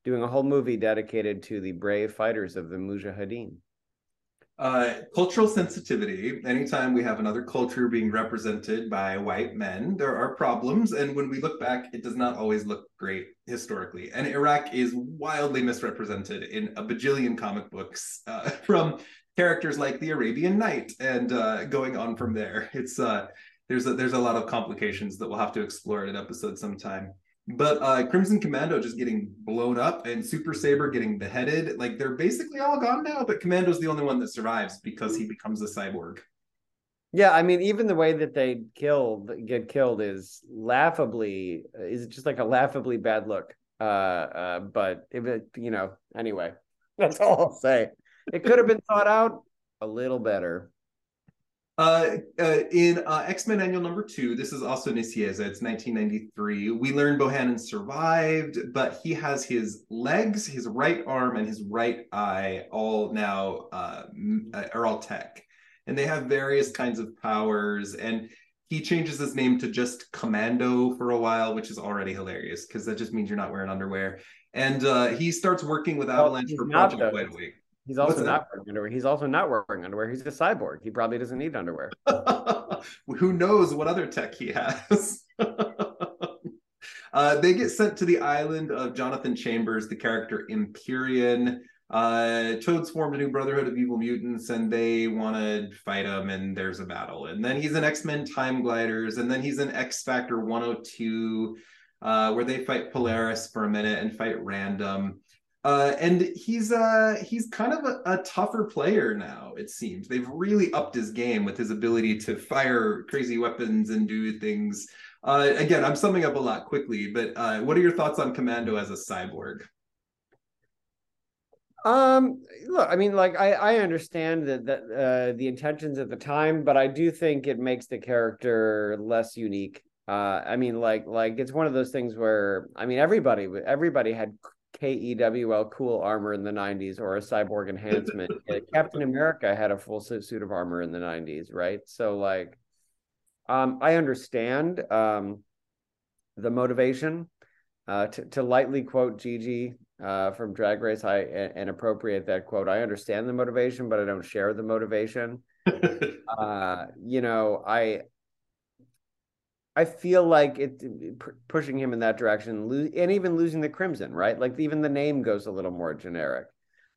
doing a whole movie dedicated to the brave fighters of the Mujahideen. Uh, cultural sensitivity. Anytime we have another culture being represented by white men, there are problems. And when we look back, it does not always look great historically. And Iraq is wildly misrepresented in a bajillion comic books uh, from characters like the Arabian Night and uh, going on from there. It's uh, there's a, there's a lot of complications that we'll have to explore in an episode sometime. But uh, Crimson Commando just getting blown up and Super Sabre getting beheaded. Like, they're basically all gone now, but Commando's the only one that survives because he becomes a cyborg. Yeah, I mean, even the way that they killed, get killed is laughably, is just like a laughably bad look. Uh, uh, but, if it, you know, anyway, that's all I'll say. It could have been thought out a little better. Uh, uh, in uh, X-Men Annual number two, this is also Nicieza, it's nineteen ninety-three, we learn Bohannan survived, but he has his legs, his right arm, and his right eye all now uh, are all tech. And they have various kinds of powers, and he changes his name to just Commando for a while, which is already hilarious, because that just means you're not wearing underwear. And uh, he starts working with Avalanche well, for Project Wide Awake. He's also not wearing underwear. He's also not wearing underwear. He's a cyborg. He probably doesn't need underwear. Who knows what other tech he has? uh, they get sent to the island of Jonathan Chambers, the character Empyrean. Uh, Toad's formed a new brotherhood of evil mutants, and they want to fight him, and there's a battle. And then he's in X-Men Time Gliders, and then he's in X-Factor one oh two, uh, where they fight Polaris for a minute and fight Random. Uh, and he's uh, he's kind of a, a tougher player now, it seems. They've really upped his game with his ability to fire crazy weapons and do things. Uh, again, I'm summing up a lot quickly, but uh, what are your thoughts on Commando as a cyborg? Um, look, I mean, like, I, I understand that, that uh, the intentions at the time, but I do think it makes the character less unique. Uh, I mean, like, like it's one of those things where, I mean, everybody everybody had... K E W L cool armor in the nineties or a cyborg enhancement. Captain America had a full suit of armor in the nineties, right? So like um I understand um the motivation uh to, to lightly quote Gigi uh from Drag Race I and, and appropriate that quote. I understand the motivation, but I don't share the motivation. uh you know I I feel like it p- pushing him in that direction, lo- and even losing the Crimson, right? Like even the name goes a little more generic,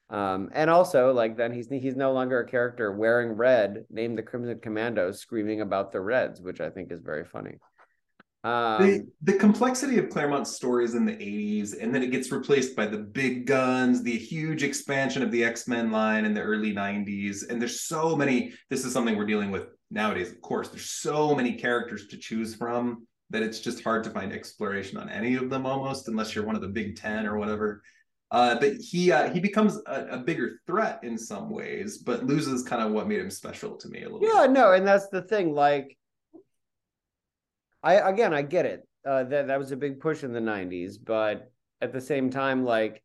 um, and also like then he's he's no longer a character wearing red, named the Crimson Commandos, screaming about the Reds, which I think is very funny. Um, the, the complexity of Claremont's stories in the eighties, and then it gets replaced by the big guns, the huge expansion of the X-Men line in the early nineties, and there's so many. This is something we're dealing with nowadays, of course. There's so many characters to choose from that it's just hard to find exploration on any of them almost, unless you're one of the Big Ten or whatever. Uh, but he uh, he becomes a, a bigger threat in some ways, but loses kind of what made him special to me a little bit. Yeah, no, and that's the thing, like, I, again, I get it. Uh, that that was a big push in the nineties, but at the same time, like,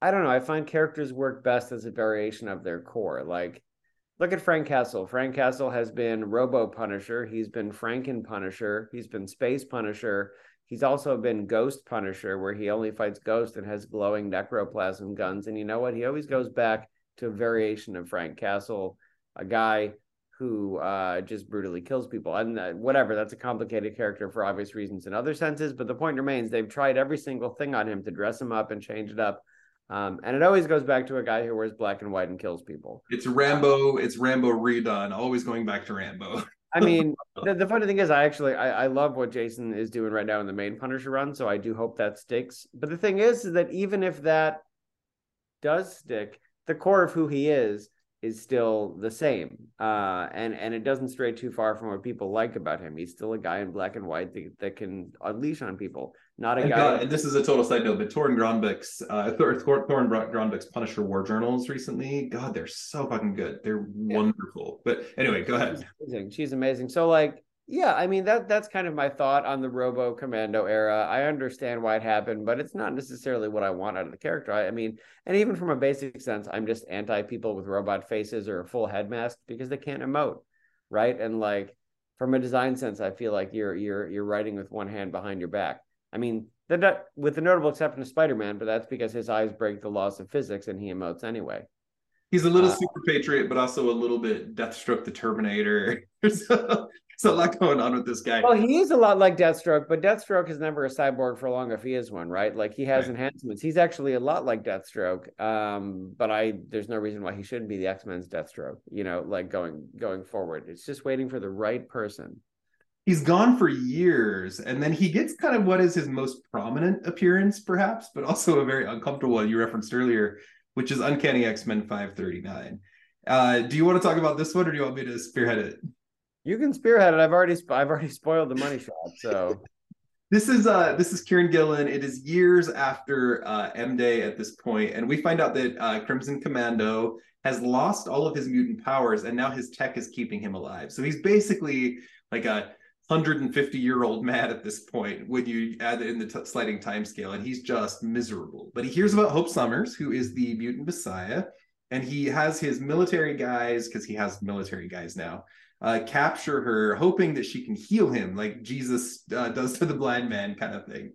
I don't know. I find characters work best as a variation of their core. Like, look at Frank Castle. Frank Castle has been Robo Punisher. He's been Franken Punisher. He's been Space Punisher. He's also been Ghost Punisher, where he only fights Ghost and has glowing necroplasm guns. And you know what? He always goes back to a variation of Frank Castle, a guy who uh, just brutally kills people. And uh, whatever, that's a complicated character for obvious reasons in other senses. But the point remains, they've tried every single thing on him to dress him up and change it up. Um, and it always goes back to a guy who wears black and white and kills people. It's Rambo. It's Rambo redone. Always going back to Rambo. I mean, the, the funny thing is, I actually, I, I love what Jason is doing right now in the main Punisher run, so I do hope that sticks. But the thing is, is that even if that does stick, the core of who he is is still the same. Uh, and, and it doesn't stray too far from what people like about him. He's still a guy in black and white that, that can unleash on people. Not a and guy... God, and this is a total side note, but Torin Granbeck's, uh, Thor, Thor, Thorin Granbeck's Punisher War Journals recently, God, they're so fucking good. They're yeah. wonderful. But anyway, go ahead. She's amazing. She's amazing. So like, yeah, I mean, that that's kind of my thought on the Robo Commando era. I understand why it happened, but it's not necessarily what I want out of the character. I, I mean, and even from a basic sense, I'm just anti-people with robot faces or a full head mask because they can't emote, right? And like, from a design sense, I feel like you're you're you're writing with one hand behind your back. I mean, they're not, with the notable exception of Spider-Man, but that's because his eyes break the laws of physics and he emotes anyway. He's a little uh, super patriot, but also a little bit Deathstroke the Terminator. There's a, there's a lot going on with this guy. Well, he is a lot like Deathstroke, but Deathstroke is never a cyborg for long if he is one, right? Like he has right. enhancements. He's actually a lot like Deathstroke, um, but I there's no reason why he shouldn't be the X-Men's Deathstroke, you know, like going going forward. It's just waiting for the right person. He's gone for years, and then he gets kind of what is his most prominent appearance, perhaps, but also a very uncomfortable one you referenced earlier, which is Uncanny X-Men five thirty-nine. Uh, do you want to talk about this one, or do you want me to spearhead it? You can spearhead it. I've already I've already spoiled the money shot. So this is uh this is Kieran Gillen. It is years after uh, M Day at this point, and we find out that uh, Crimson Commando has lost all of his mutant powers, and now his tech is keeping him alive. So he's basically like a one hundred fifty year old man at this point when you add it in the t- sliding time scale, and he's just miserable. But he hears about Hope Summers, who is the mutant messiah, and he has his military guys, because he has military guys now, uh, capture her, hoping that she can heal him like Jesus uh, does to the blind man kind of thing.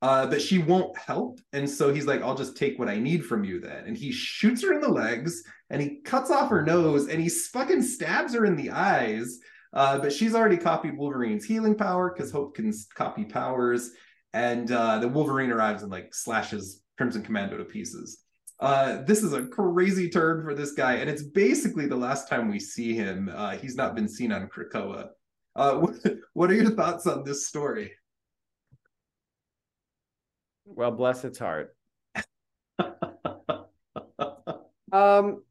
Uh, but she won't help, and so he's like, I'll just take what I need from you then. And he shoots her in the legs, and he cuts off her nose, and he fucking stabs her in the eyes. Uh, but she's already copied Wolverine's healing power because Hope can copy powers. And uh, the Wolverine arrives and like slashes Crimson Commando to pieces. Uh, this is a crazy turn for this guy. And it's basically the last time we see him. Uh, he's not been seen on Krakoa. Uh, what, what are your thoughts on this story? Well, bless its heart. um.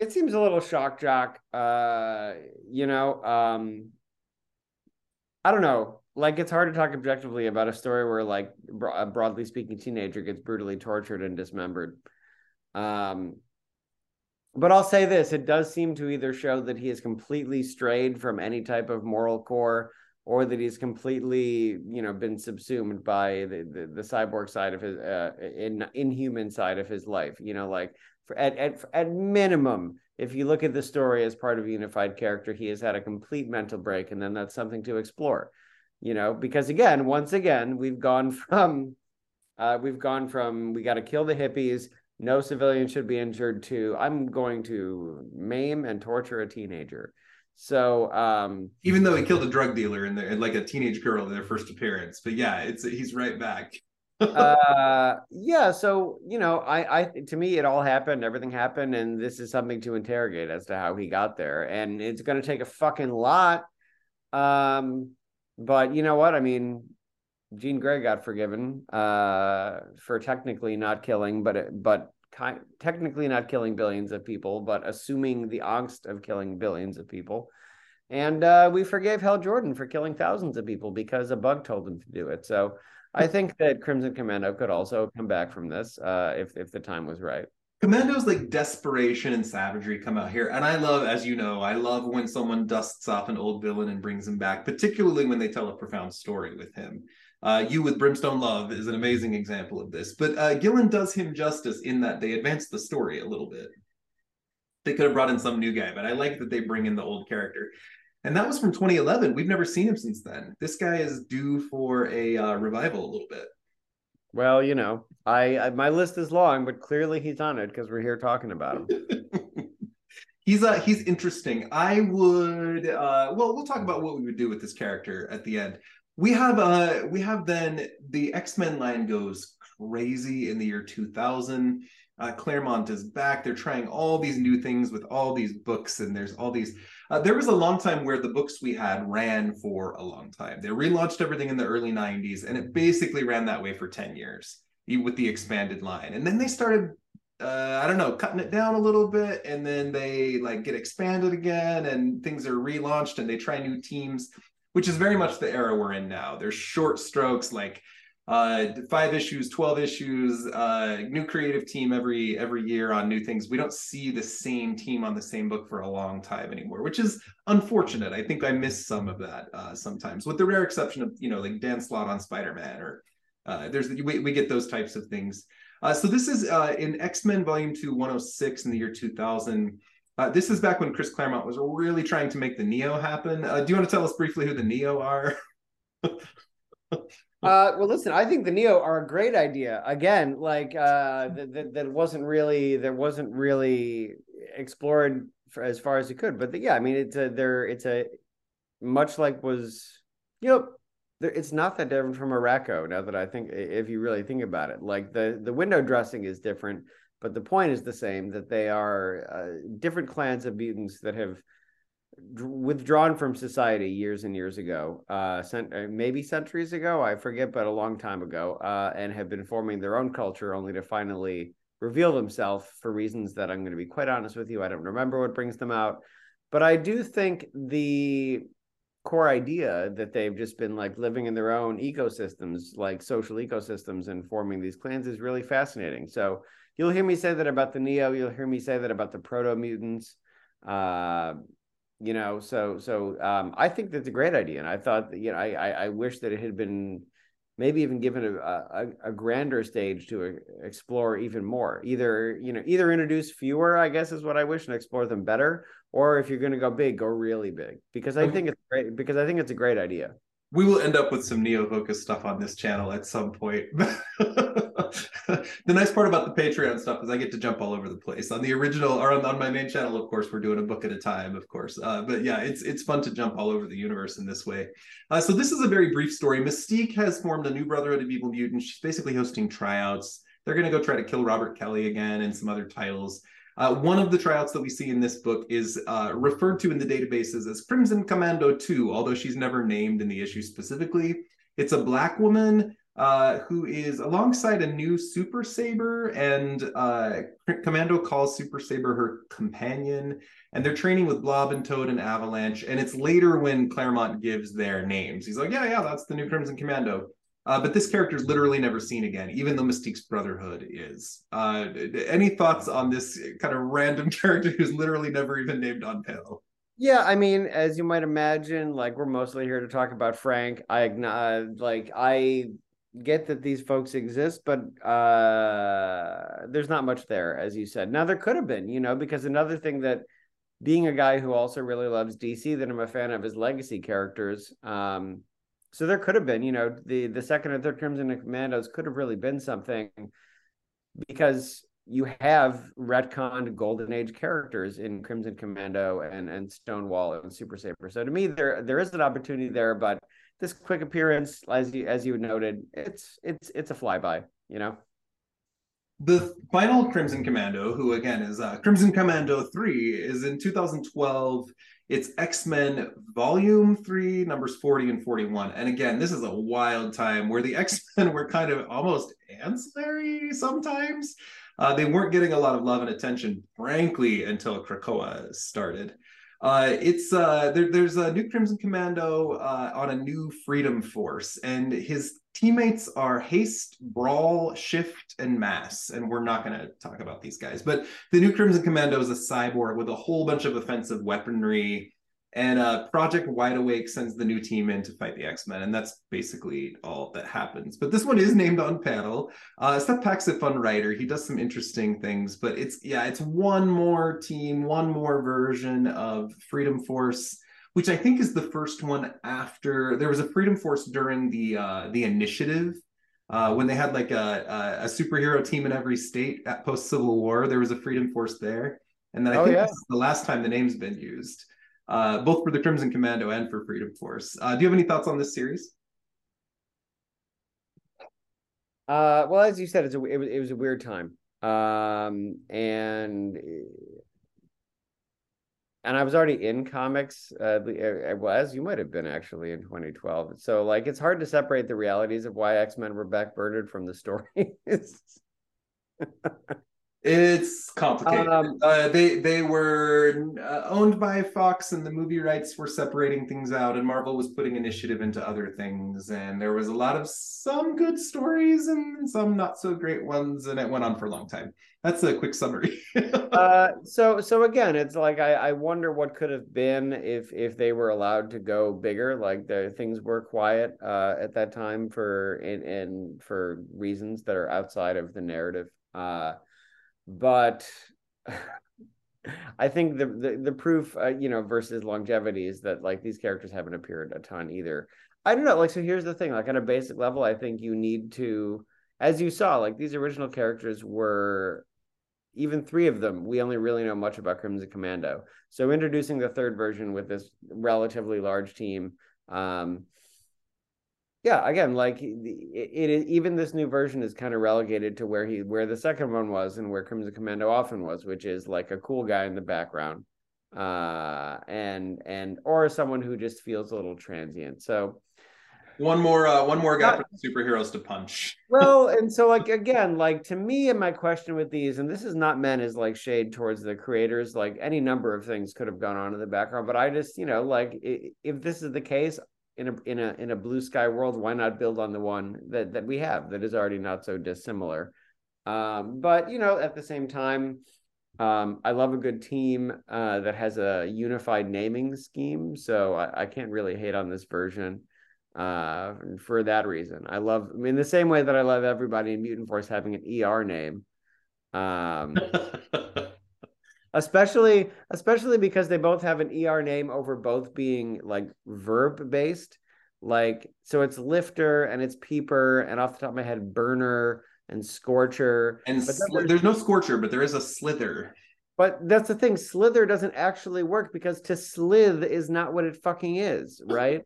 It seems a little shock jock, uh, you know, um, I don't know, like it's hard to talk objectively about a story where like bro- broadly speaking, teenager gets brutally tortured and dismembered. Um, but I'll say this, it does seem to either show that he is completely strayed from any type of moral core or that he's completely, you know, been subsumed by the, the, the cyborg side of his, uh, in, inhuman side of his life, you know, like At, at at minimum, if you look at the story as part of a unified character, he has had a complete mental break, and then that's something to explore, you know, because again, once again, we've gone from, uh, we've gone from, we got to kill the hippies, no civilian should be injured, to I'm going to maim and torture a teenager. So um, even though he killed a drug dealer in there, like a teenage girl in their first appearance, but yeah, it's he's right back. uh yeah so you know I I to me it all happened everything happened and this is something to interrogate as to how he got there, and it's going to take a fucking lot, um but you know what I mean, Jean Grey got forgiven uh for technically not killing but but ki- technically not killing billions of people, but assuming the angst of killing billions of people, and uh we forgave Hal Jordan for killing thousands of people because a bug told him to do it. So I think that Crimson Commando could also come back from this uh, if if the time was right. Commando's like desperation and savagery come out here. And I love, as you know, I love when someone dusts off an old villain and brings him back, particularly when they tell a profound story with him. Uh, you with Brimstone Love is an amazing example of this. But uh, Gillen does him justice in that they advance the story a little bit. They could have brought in some new guy, but I like that they bring in the old character. And that was from twenty eleven. We've never seen him since then. This guy is due for a uh, revival a little bit. Well, you know, I, I my list is long, but clearly he's on it because we're here talking about him. he's uh, he's interesting. I would uh, well, we'll talk about what we would do with this character at the end. We have uh, we have then the X-Men line goes crazy in the year two thousand. Uh, Claremont is back. They're trying all these new things with all these books, and there's all these. Uh, there was a long time where the books we had ran for a long time. They relaunched everything in the early nineties, and it basically ran that way for ten years with the expanded line. And then they started, uh, I don't know, cutting it down a little bit, and then they like get expanded again, and things are relaunched, and they try new teams, which is very much the era we're in now. There's short strokes like uh, five issues, twelve issues, uh, new creative team every every year on new things. We don't see the same team on the same book for a long time anymore, which is unfortunate. I think I miss some of that uh, sometimes, with the rare exception of, you know, like Dan Slott on Spider-Man, or uh, there's we, we get those types of things. Uh, so this is uh, in X-Men Volume two, one oh six in the year two thousand. Uh, this is back when Chris Claremont was really trying to make the Neo happen. Uh, do you want to tell us briefly who the Neo are? Uh, well, listen, I think the Neo are a great idea. Again, like uh, that that wasn't really that wasn't really explored for, as far as it could. But the, yeah, I mean, it's a there. It's a much like was you know, there, it's not that different from Araco. Now that I think, if you really think about it, like the the window dressing is different, but the point is the same. That they are uh, different clans of mutants that have withdrawn from society years and years ago, uh, cent- maybe centuries ago, I forget, but a long time ago, uh, and have been forming their own culture only to finally reveal themselves for reasons that I'm going to be quite honest with you. I don't remember what brings them out, but I do think the core idea that they've just been like living in their own ecosystems, like social ecosystems, and forming these clans is really fascinating. So you'll hear me say that about the Neo, you'll hear me say that about the proto-mutants, uh, You know, so so um, I think that's a great idea, and I thought that, you know, I, I I wish that it had been maybe even given a a, a grander stage to explore even more. Either you know, either introduce fewer, I guess, is what I wish, and explore them better. Or if you're going to go big, go really big, because I think it's great. Because I think it's a great idea. We will end up with some Neo-focused stuff on this channel at some point. The nice part about the Patreon stuff is I get to jump all over the place. On the original, or on, on my main channel, of course, we're doing a book at a time, of course. Uh, but yeah, it's it's fun to jump all over the universe in this way. Uh, so this is a very brief story. Mystique has formed a new Brotherhood of Evil Mutants. She's basically hosting tryouts. They're going to go try to kill Robert Kelly again and some other titles. Uh, one of the tryouts that we see in this book is uh, referred to in the databases as Crimson Commando two, although she's never named in the issue specifically. It's a Black woman uh, who is alongside a new Super Sabre, and uh, Commando calls Super Sabre her companion, and they're training with Blob and Toad and Avalanche, and it's later when Claremont gives their names. He's like, yeah, yeah, that's the new Crimson Commando. Uh, but this character is literally never seen again, even though Mystique's Brotherhood is. Uh, any thoughts on this kind of random character who's literally never even named on panel? Yeah, I mean, as you might imagine, like, we're mostly here to talk about Frank. I uh, like, I get that these folks exist, but uh, there's not much there, as you said. Now, there could have been, you know, because another thing that, being a guy who also really loves D C, that I'm a fan of his legacy characters, um, so there could have been, you know, the, the second and third Crimson Commandos could have really been something, because you have retconned Golden Age characters in Crimson Commando and, and Stonewall and Super Sabre. So to me, there there is an opportunity there, but this quick appearance, as you as you noted, it's it's it's a flyby, you know. The final Crimson Commando, who again is uh, Crimson Commando three, is in two thousand twelve. It's X-Men Volume three, numbers forty and forty-one. And again, this is a wild time where the X-Men were kind of almost ancillary sometimes. Uh, they weren't getting a lot of love and attention, frankly, until Krakoa started. Uh, it's uh, there, There's a new Crimson Commando uh, on a new Freedom Force, and his teammates are Haste, Brawl, Shift, and Mass, and we're not going to talk about these guys, but the new Crimson Commando is a cyborg with a whole bunch of offensive weaponry, and uh, Project Wide Awake sends the new team in to fight the X-Men, and that's basically all that happens. But this one is named on panel. Uh, Seth Pack's a fun writer. He does some interesting things, but it's, yeah, it's one more team, one more version of Freedom Force. which I think is the first one after there was a Freedom Force during the uh, the initiative uh, when they had like a, a superhero team in every state at post Civil War. There was a Freedom Force there, and then I oh, think yeah. this is the last time the name's been used, uh, both for the Crimson Commando and for Freedom Force. Uh, do you have any thoughts on this series? Uh, well, as you said, it's a, it was it was a weird time, um, and. And I was already in comics. Uh, I was. You might have been actually in twenty twelve. So, like, it's hard to separate the realities of why X-Men were backburnered from the stories. It's complicated. Um, uh, they they were uh, owned by Fox, and the movie rights were separating things out, and Marvel was putting initiative into other things. And there was a lot of some good stories and some not so great ones, and it went on for a long time. That's a quick summary. uh, so so again, it's like I, I wonder what could have been if if they were allowed to go bigger. Like the things were quiet uh, at that time for and, and for reasons that are outside of the narrative. Uh, But I think the the, the proof, uh, you know, versus longevity is that, like, these characters haven't appeared a ton either. I don't know. Like, so here's the thing. Like, on a basic level, I think you need to, as you saw, like, these original characters were, even three of them, we only really know much about Crimson Commando. So introducing the third version with this relatively large team, um, yeah, again, like it, it, even this new version is kind of relegated to where he, where the second one was, and where Crimson Commando often was, which is like a cool guy in the background, uh, and and or someone who just feels a little transient. So, one more, uh, one more guy uh, for the superheroes to punch. Well, and so like again, like to me, and my question with these, and this is not meant as like shade towards the creators. Like any number of things could have gone on in the background, but I just, you know, like if this is the case. In a in a in a blue sky world, why not build on the one that that we have that is already not so dissimilar? Um, but you know, at the same time, um, I love a good team uh, that has a unified naming scheme, so I, I can't really hate on this version uh, for that reason. I love, I mean, the same way that I love everybody in Mutant Force having an E R name. Um, Especially, especially because they both have an E R name over both being like verb based, like so it's lifter and it's peeper and off the top of my head burner and scorcher and sl- there's no scorcher but there is a slither. But that's the thing, slither doesn't actually work because to slith is not what it fucking is, right?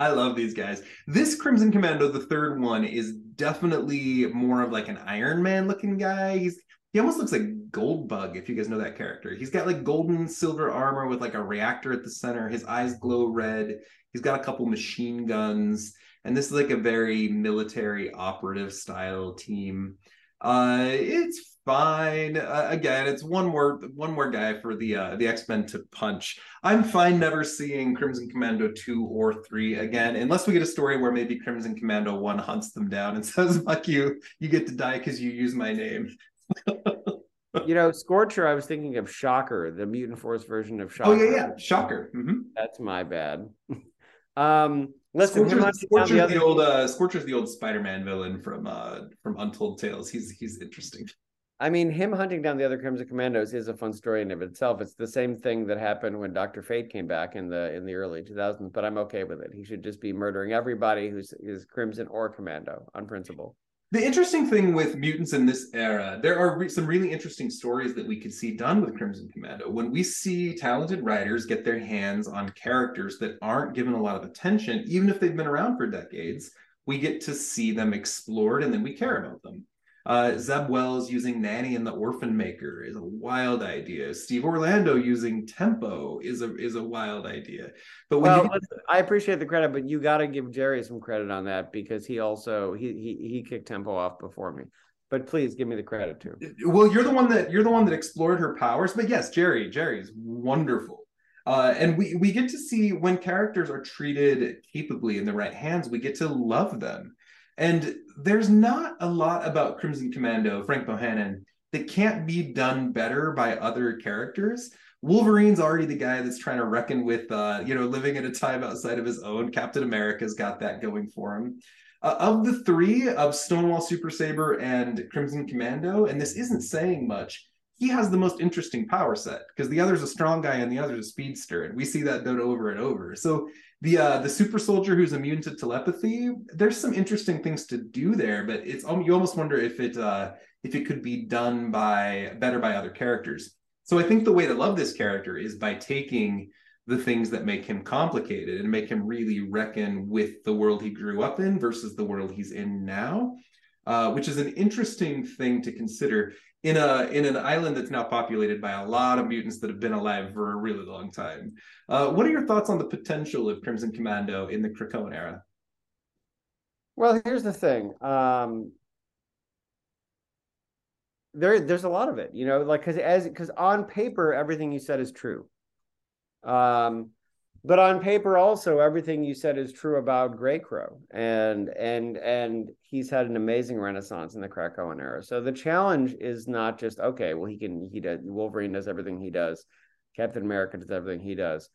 I love these guys. This Crimson Commando, the third one, is definitely more of like an Iron Man looking guy. He's He almost looks like Goldbug, if you guys know that character. He's got like golden silver armor with like a reactor at the center. His eyes glow red. He's got a couple machine guns. And this is like a very military operative style team. Uh, it's fine. Uh, again, it's one more one more guy for the uh, the X-Men to punch. I'm fine never seeing Crimson Commando two or three again, unless we get a story where maybe Crimson Commando one hunts them down and says, fuck you, you get to die because you use my name. You know, Scorcher, I was thinking of Shocker, the Mutant Force version of Shocker. Oh, yeah, yeah, Shocker. Mm-hmm. That's my bad. um, listen, Scorcher's, Scorcher's, the the old, uh, Scorcher's the old Spider-Man villain from uh, from Untold Tales. He's, he's interesting. I mean, him hunting down the other Crimson Commandos is a fun story in and of itself. It's the same thing that happened when Doctor Fate came back in the in the early two thousands, but I'm okay with it. He should just be murdering everybody who's is Crimson or Commando on principle. The interesting thing with mutants in this era, there are re- some really interesting stories that we could see done with Crimson Commando. When we see talented writers get their hands on characters that aren't given a lot of attention, even if they've been around for decades, we get to see them explored and then we care about them. Uh, Zeb Wells using Nanny and the Orphan Maker is a wild idea. Steve Orlando using Tempo is a is a wild idea. But when well, you... listen, I appreciate the credit, but you got to give Jerry some credit on that because he also he he he kicked Tempo off before me. But please give me the credit too. Well, you're the one that you're the one that explored her powers. But yes, Jerry Jerry's wonderful. Uh, and we, we get to see when characters are treated capably in the right hands, we get to love them. And there's not a lot about Crimson Commando, Frank Bohannan, that can't be done better by other characters. Wolverine's already the guy that's trying to reckon with, uh, you know, living at a time outside of his own. Captain America's got that going for him. Uh, of the three, of Stonewall, Super Sabre, and Crimson Commando, and this isn't saying much, he has the most interesting power set, because the other's a strong guy and the other's a speedster, and we see that done over and over. So the uh, the super soldier who's immune to telepathy, there's some interesting things to do there, but it's you almost wonder if it uh, if it could be done by better by other characters. So I think the way to love this character is by taking the things that make him complicated and make him really reckon with the world he grew up in versus the world he's in now, uh, which is an interesting thing to consider in a in an island that's now populated by a lot of mutants that have been alive for a really long time. Uh, what are your thoughts on the potential of Crimson Commando in the Krakoan era? Well, here's the thing. Um, there, there's a lot of it, you know, like because as because on paper everything you said is true. Um, but on paper also everything you said is true about Grey Crow, and and and he's had an amazing renaissance in the Krakoan era. So the challenge is not just, okay, well, he can he does Wolverine does everything he does, Captain America does everything he does.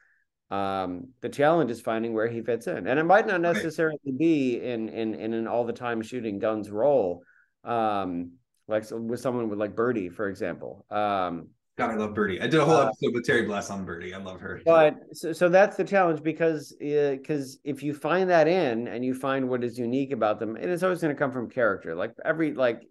Um, the challenge is finding where he fits in, and it might not necessarily be in in in an all the time shooting guns role, um, like so with someone with like Birdie, for example. Um, God, I love Birdie. I did a whole episode uh, with Terry Blass on Birdie. I love her. But so, so that's the challenge, because because uh, if you find that in and you find what is unique about them, and it's always going to come from character. Like every like,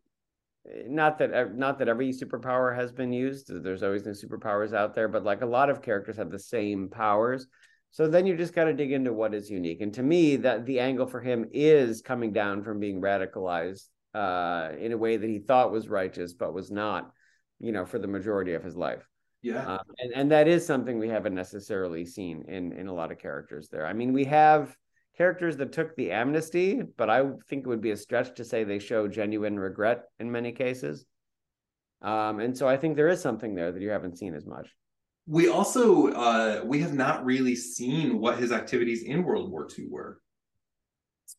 not that not that every superpower has been used. There's always new superpowers out there, but like a lot of characters have the same powers. So then you just got to dig into what is unique. And to me, that the angle for him is coming down from being radicalized uh, in a way that he thought was righteous but was not, you know, for the majority of his life. Yeah. Uh, and, and that is something we haven't necessarily seen in, in a lot of characters there. I mean, we have characters that took the amnesty, but I think it would be a stretch to say they show genuine regret in many cases. Um, and so I think there is something there that you haven't seen as much. We also, uh, we have not really seen what his activities in World War Two were.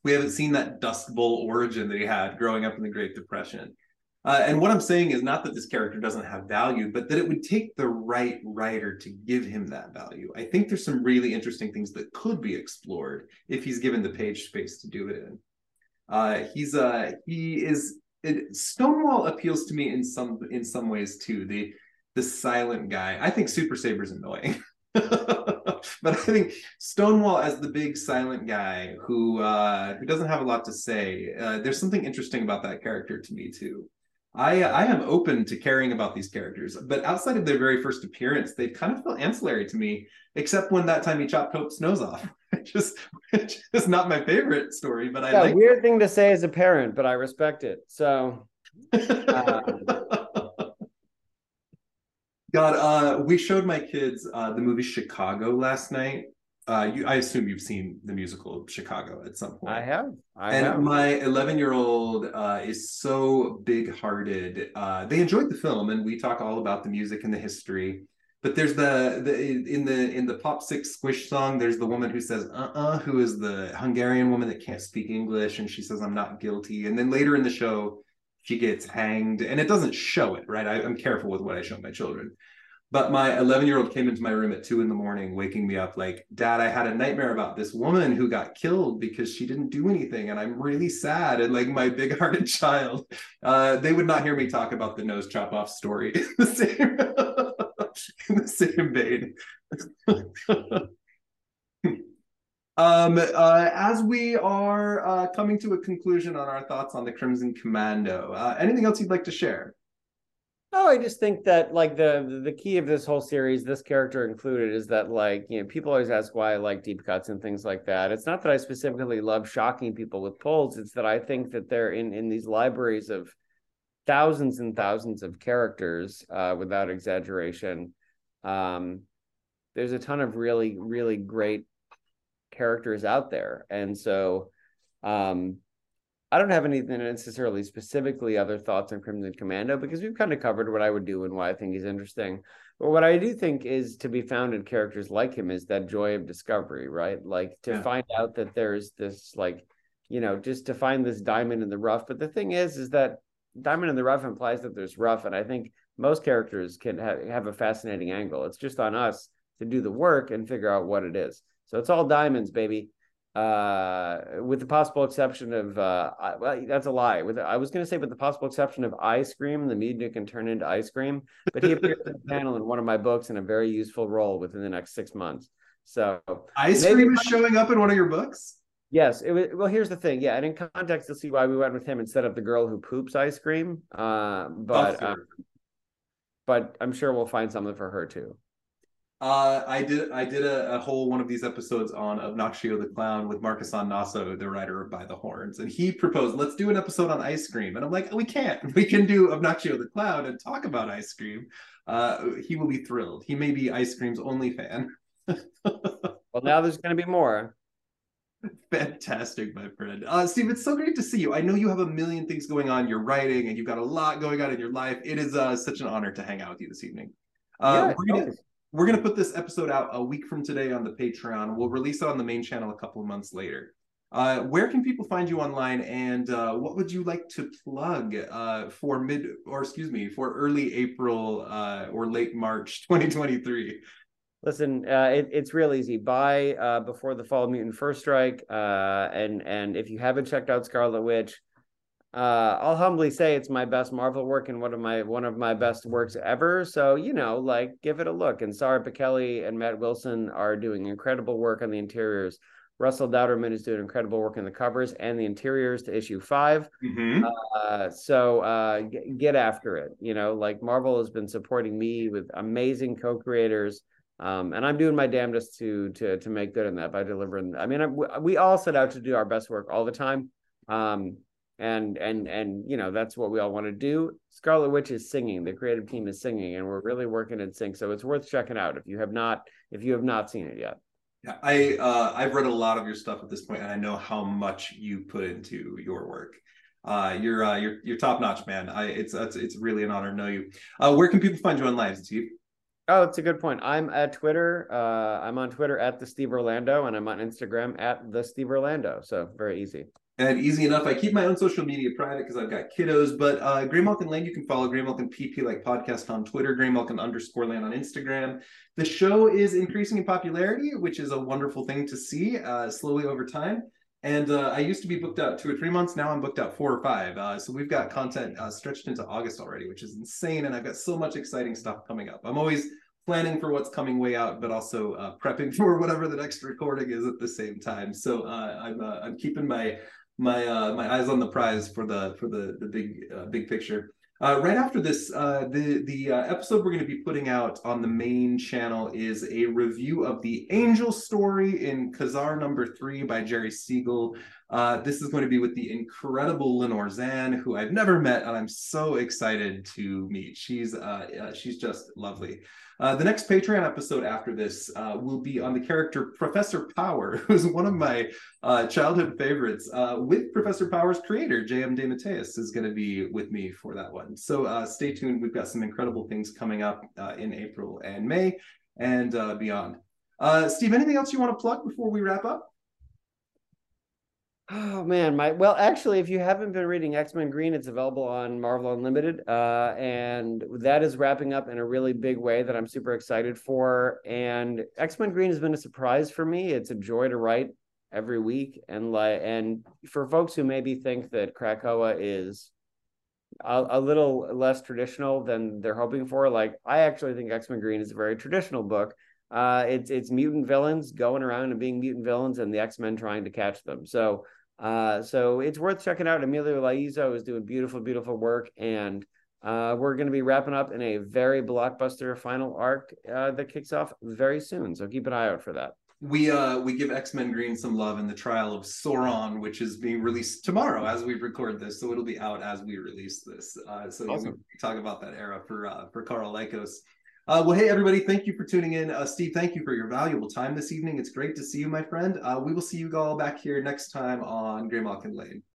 We haven't seen that Dust Bowl origin that he had growing up in the Great Depression. Uh, and what I'm saying is not that this character doesn't have value, but that it would take the right writer to give him that value. I think there's some really interesting things that could be explored if he's given the page space to do it in. Uh, he's uh, he is it, Stonewall appeals to me in some in some ways too. The the silent guy. I think Super Sabre's annoying. But I think Stonewall as the big silent guy who uh, who doesn't have a lot to say. Uh, there's something interesting about that character to me too. I, I am open to caring about these characters, but outside of their very first appearance, they kind of feel ancillary to me, except when that time he chopped Hope's nose off. just, just not my favorite story, but yeah, I like weird it. Thing to say as a parent, but I respect it. So, uh... God, uh, we showed my kids uh, the movie Chicago last night. Uh, you, I assume you've seen the musical Chicago at some point. I have. I and have. My eleven-year-old uh, is so big-hearted. Uh, they enjoyed the film, and we talk all about the music and the history. But there's the, the in the in the Pop Six Squish song, there's the woman who says, uh-uh, who is the Hungarian woman that can't speak English, and she says, I'm not guilty. And then later in the show, she gets hanged. And it doesn't show it, right? I, I'm careful with what I show my children. But my eleven-year-old came into my room at two in the morning, waking me up like, Dad, I had a nightmare about this woman who got killed because she didn't do anything, and I'm really sad. And like my big-hearted child, uh, they would not hear me talk about the nose chop-off story in the same, in the same vein. um, uh, as we are uh, coming to a conclusion on our thoughts on the Crimson Commando, uh, anything else you'd like to share? Oh, I just think that like the the key of this whole series, this character included, is that like, you know, people always ask why I like deep cuts and things like that. It's not that I specifically love shocking people with polls. It's that I think that they're in, in these libraries of thousands and thousands of characters, uh, without exaggeration. Um, there's a ton of really, really great characters out there. And so um I don't have anything necessarily specifically other thoughts on Crimson Commando, because we've kind of covered what I would do and why I think he's interesting. But what I do think is to be found in characters like him is that joy of discovery, right? Like to yeah. find out that there's this, like, you know, just to find this diamond in the rough. But the thing is, is that diamond in the rough implies that there's rough. And I think most characters can ha- have a fascinating angle. It's just on us to do the work and figure out what it is. So it's all diamonds, baby. uh, with the possible exception of, uh, I, well, that's a lie. With I was going to say, with the possible exception of Ice Cream, the mutant can turn into ice cream, but he appeared in the panel in one of my books in a very useful role within the next six months. So Ice Cream is showing up in one of your books? Yes. It was, well, here's the thing. Yeah. And in context, you'll see why we went with him instead of the girl who poops ice cream. Uh, but, uh, but I'm sure we'll find something for her too. Uh, I did I did a, a whole one of these episodes on Obnoxio the Clown with Marcus on Nasso, the writer of By the Horns. And he proposed, let's do an episode on ice cream. And I'm like, we can't. We can do Obnoxio the Clown and talk about ice cream. Uh, he will be thrilled. He may be ice cream's only fan. Well, now there's going to be more. Fantastic, my friend. Uh, Steve, it's so great to see you. I know you have a million things going on. You're writing and you've got a lot going on in your life. It is uh, such an honor to hang out with you this evening. Uh, yeah, we're gonna, we're gonna put this episode out a week from today on the Patreon. We'll release it on the main channel a couple of months later. Uh, where can people find you online, and uh, what would you like to plug uh, for mid, or excuse me, for early April uh, or late March twenty twenty-three? Listen, uh, it, it's real easy. Buy uh, Before the Fall Mutant First Strike, uh, and and if you haven't checked out Scarlet Witch, uh, I'll humbly say it's my best Marvel work and one of my one of my best works ever. So you know, like, give it a look. And Sarah Pichelli and Matt Wilson are doing incredible work on the interiors. Russell Dowderman is doing incredible work in the covers and the interiors to issue five. Mm-hmm. Uh, so uh, get, get after it. You know, like, Marvel has been supporting me with amazing co-creators. Um, and I'm doing my damnedest to to to make good on that by delivering. I mean, I, we all set out to do our best work all the time, um, and and and you know, that's what we all want to do. Scarlet Witch is singing; the creative team is singing, and we're really working in sync. So it's worth checking out if you have not if you have not seen it yet. Yeah, I uh, I've read a lot of your stuff at this point, and I know how much you put into your work. Uh, you're uh, you're you're top notch, man. I it's it's it's really an honor to know you. Uh, where can people find you online, Steve? Oh, it's a good point. I'm at Twitter. Uh, I'm on Twitter at the Steve Orlando, and I'm on Instagram at the Steve Orlando. So very easy. And easy enough. I keep my own social media private because I've got kiddos, but uh, Gray Malkin Land, you can follow Gray Malkin P P like podcast on Twitter, Gray Malkin underscore land on Instagram. The show is increasing in popularity, which is a wonderful thing to see uh, slowly over time. And uh, I used to be booked out two or three months. Now I'm booked out four or five. Uh, so we've got content uh, stretched into August already, which is insane. And I've got so much exciting stuff coming up. I'm always planning for what's coming way out, but also uh, prepping for whatever the next recording is at the same time. So uh, I'm uh, I'm keeping my my uh, my eyes on the prize for the for the the big uh, big picture. Uh, right after this, uh, the, the uh, episode we're going to be putting out on the main channel is a review of The Angel Story in Khazar number three by Jerry Siegel. Uh, this is going to be with the incredible Lenore Zan, who I've never met, and I'm so excited to meet. She's uh, uh, she's just lovely. Uh, the next Patreon episode after this uh, will be on the character Professor Power, who's one of my uh, childhood favorites, uh, with Professor Power's creator, J M DeMatteis, is going to be with me for that one. So uh, stay tuned. We've got some incredible things coming up uh, in April and May and uh, beyond. Uh, Steve, anything else you want to plug before we wrap up? Oh, man. My Well, actually, if you haven't been reading X-Men Green, it's available on Marvel Unlimited. Uh, and that is wrapping up in a really big way that I'm super excited for. And X-Men Green has been a surprise for me. It's a joy to write every week. And like, and for folks who maybe think that Krakoa is a, a little less traditional than they're hoping for, like, I actually think X-Men Green is a very traditional book. Uh, it's it's mutant villains going around and being mutant villains, and the X-Men trying to catch them. So uh, so it's worth checking out. Emilio Laizo is doing beautiful, beautiful work, and uh, we're going to be wrapping up in a very blockbuster final arc uh, that kicks off very soon. So keep an eye out for that. We uh, we give X-Men Green some love in the Trial of Sauron, which is being released tomorrow as we record this. So it'll be out as we release this. Uh, so awesome. We'll talk about that era for uh, for Carl Lykos. Uh, well, hey, everybody, thank you for tuning in. Uh, Steve, thank you for your valuable time this evening. It's great to see you, my friend. Uh, we will see you all back here next time on Gray Malkin Lane.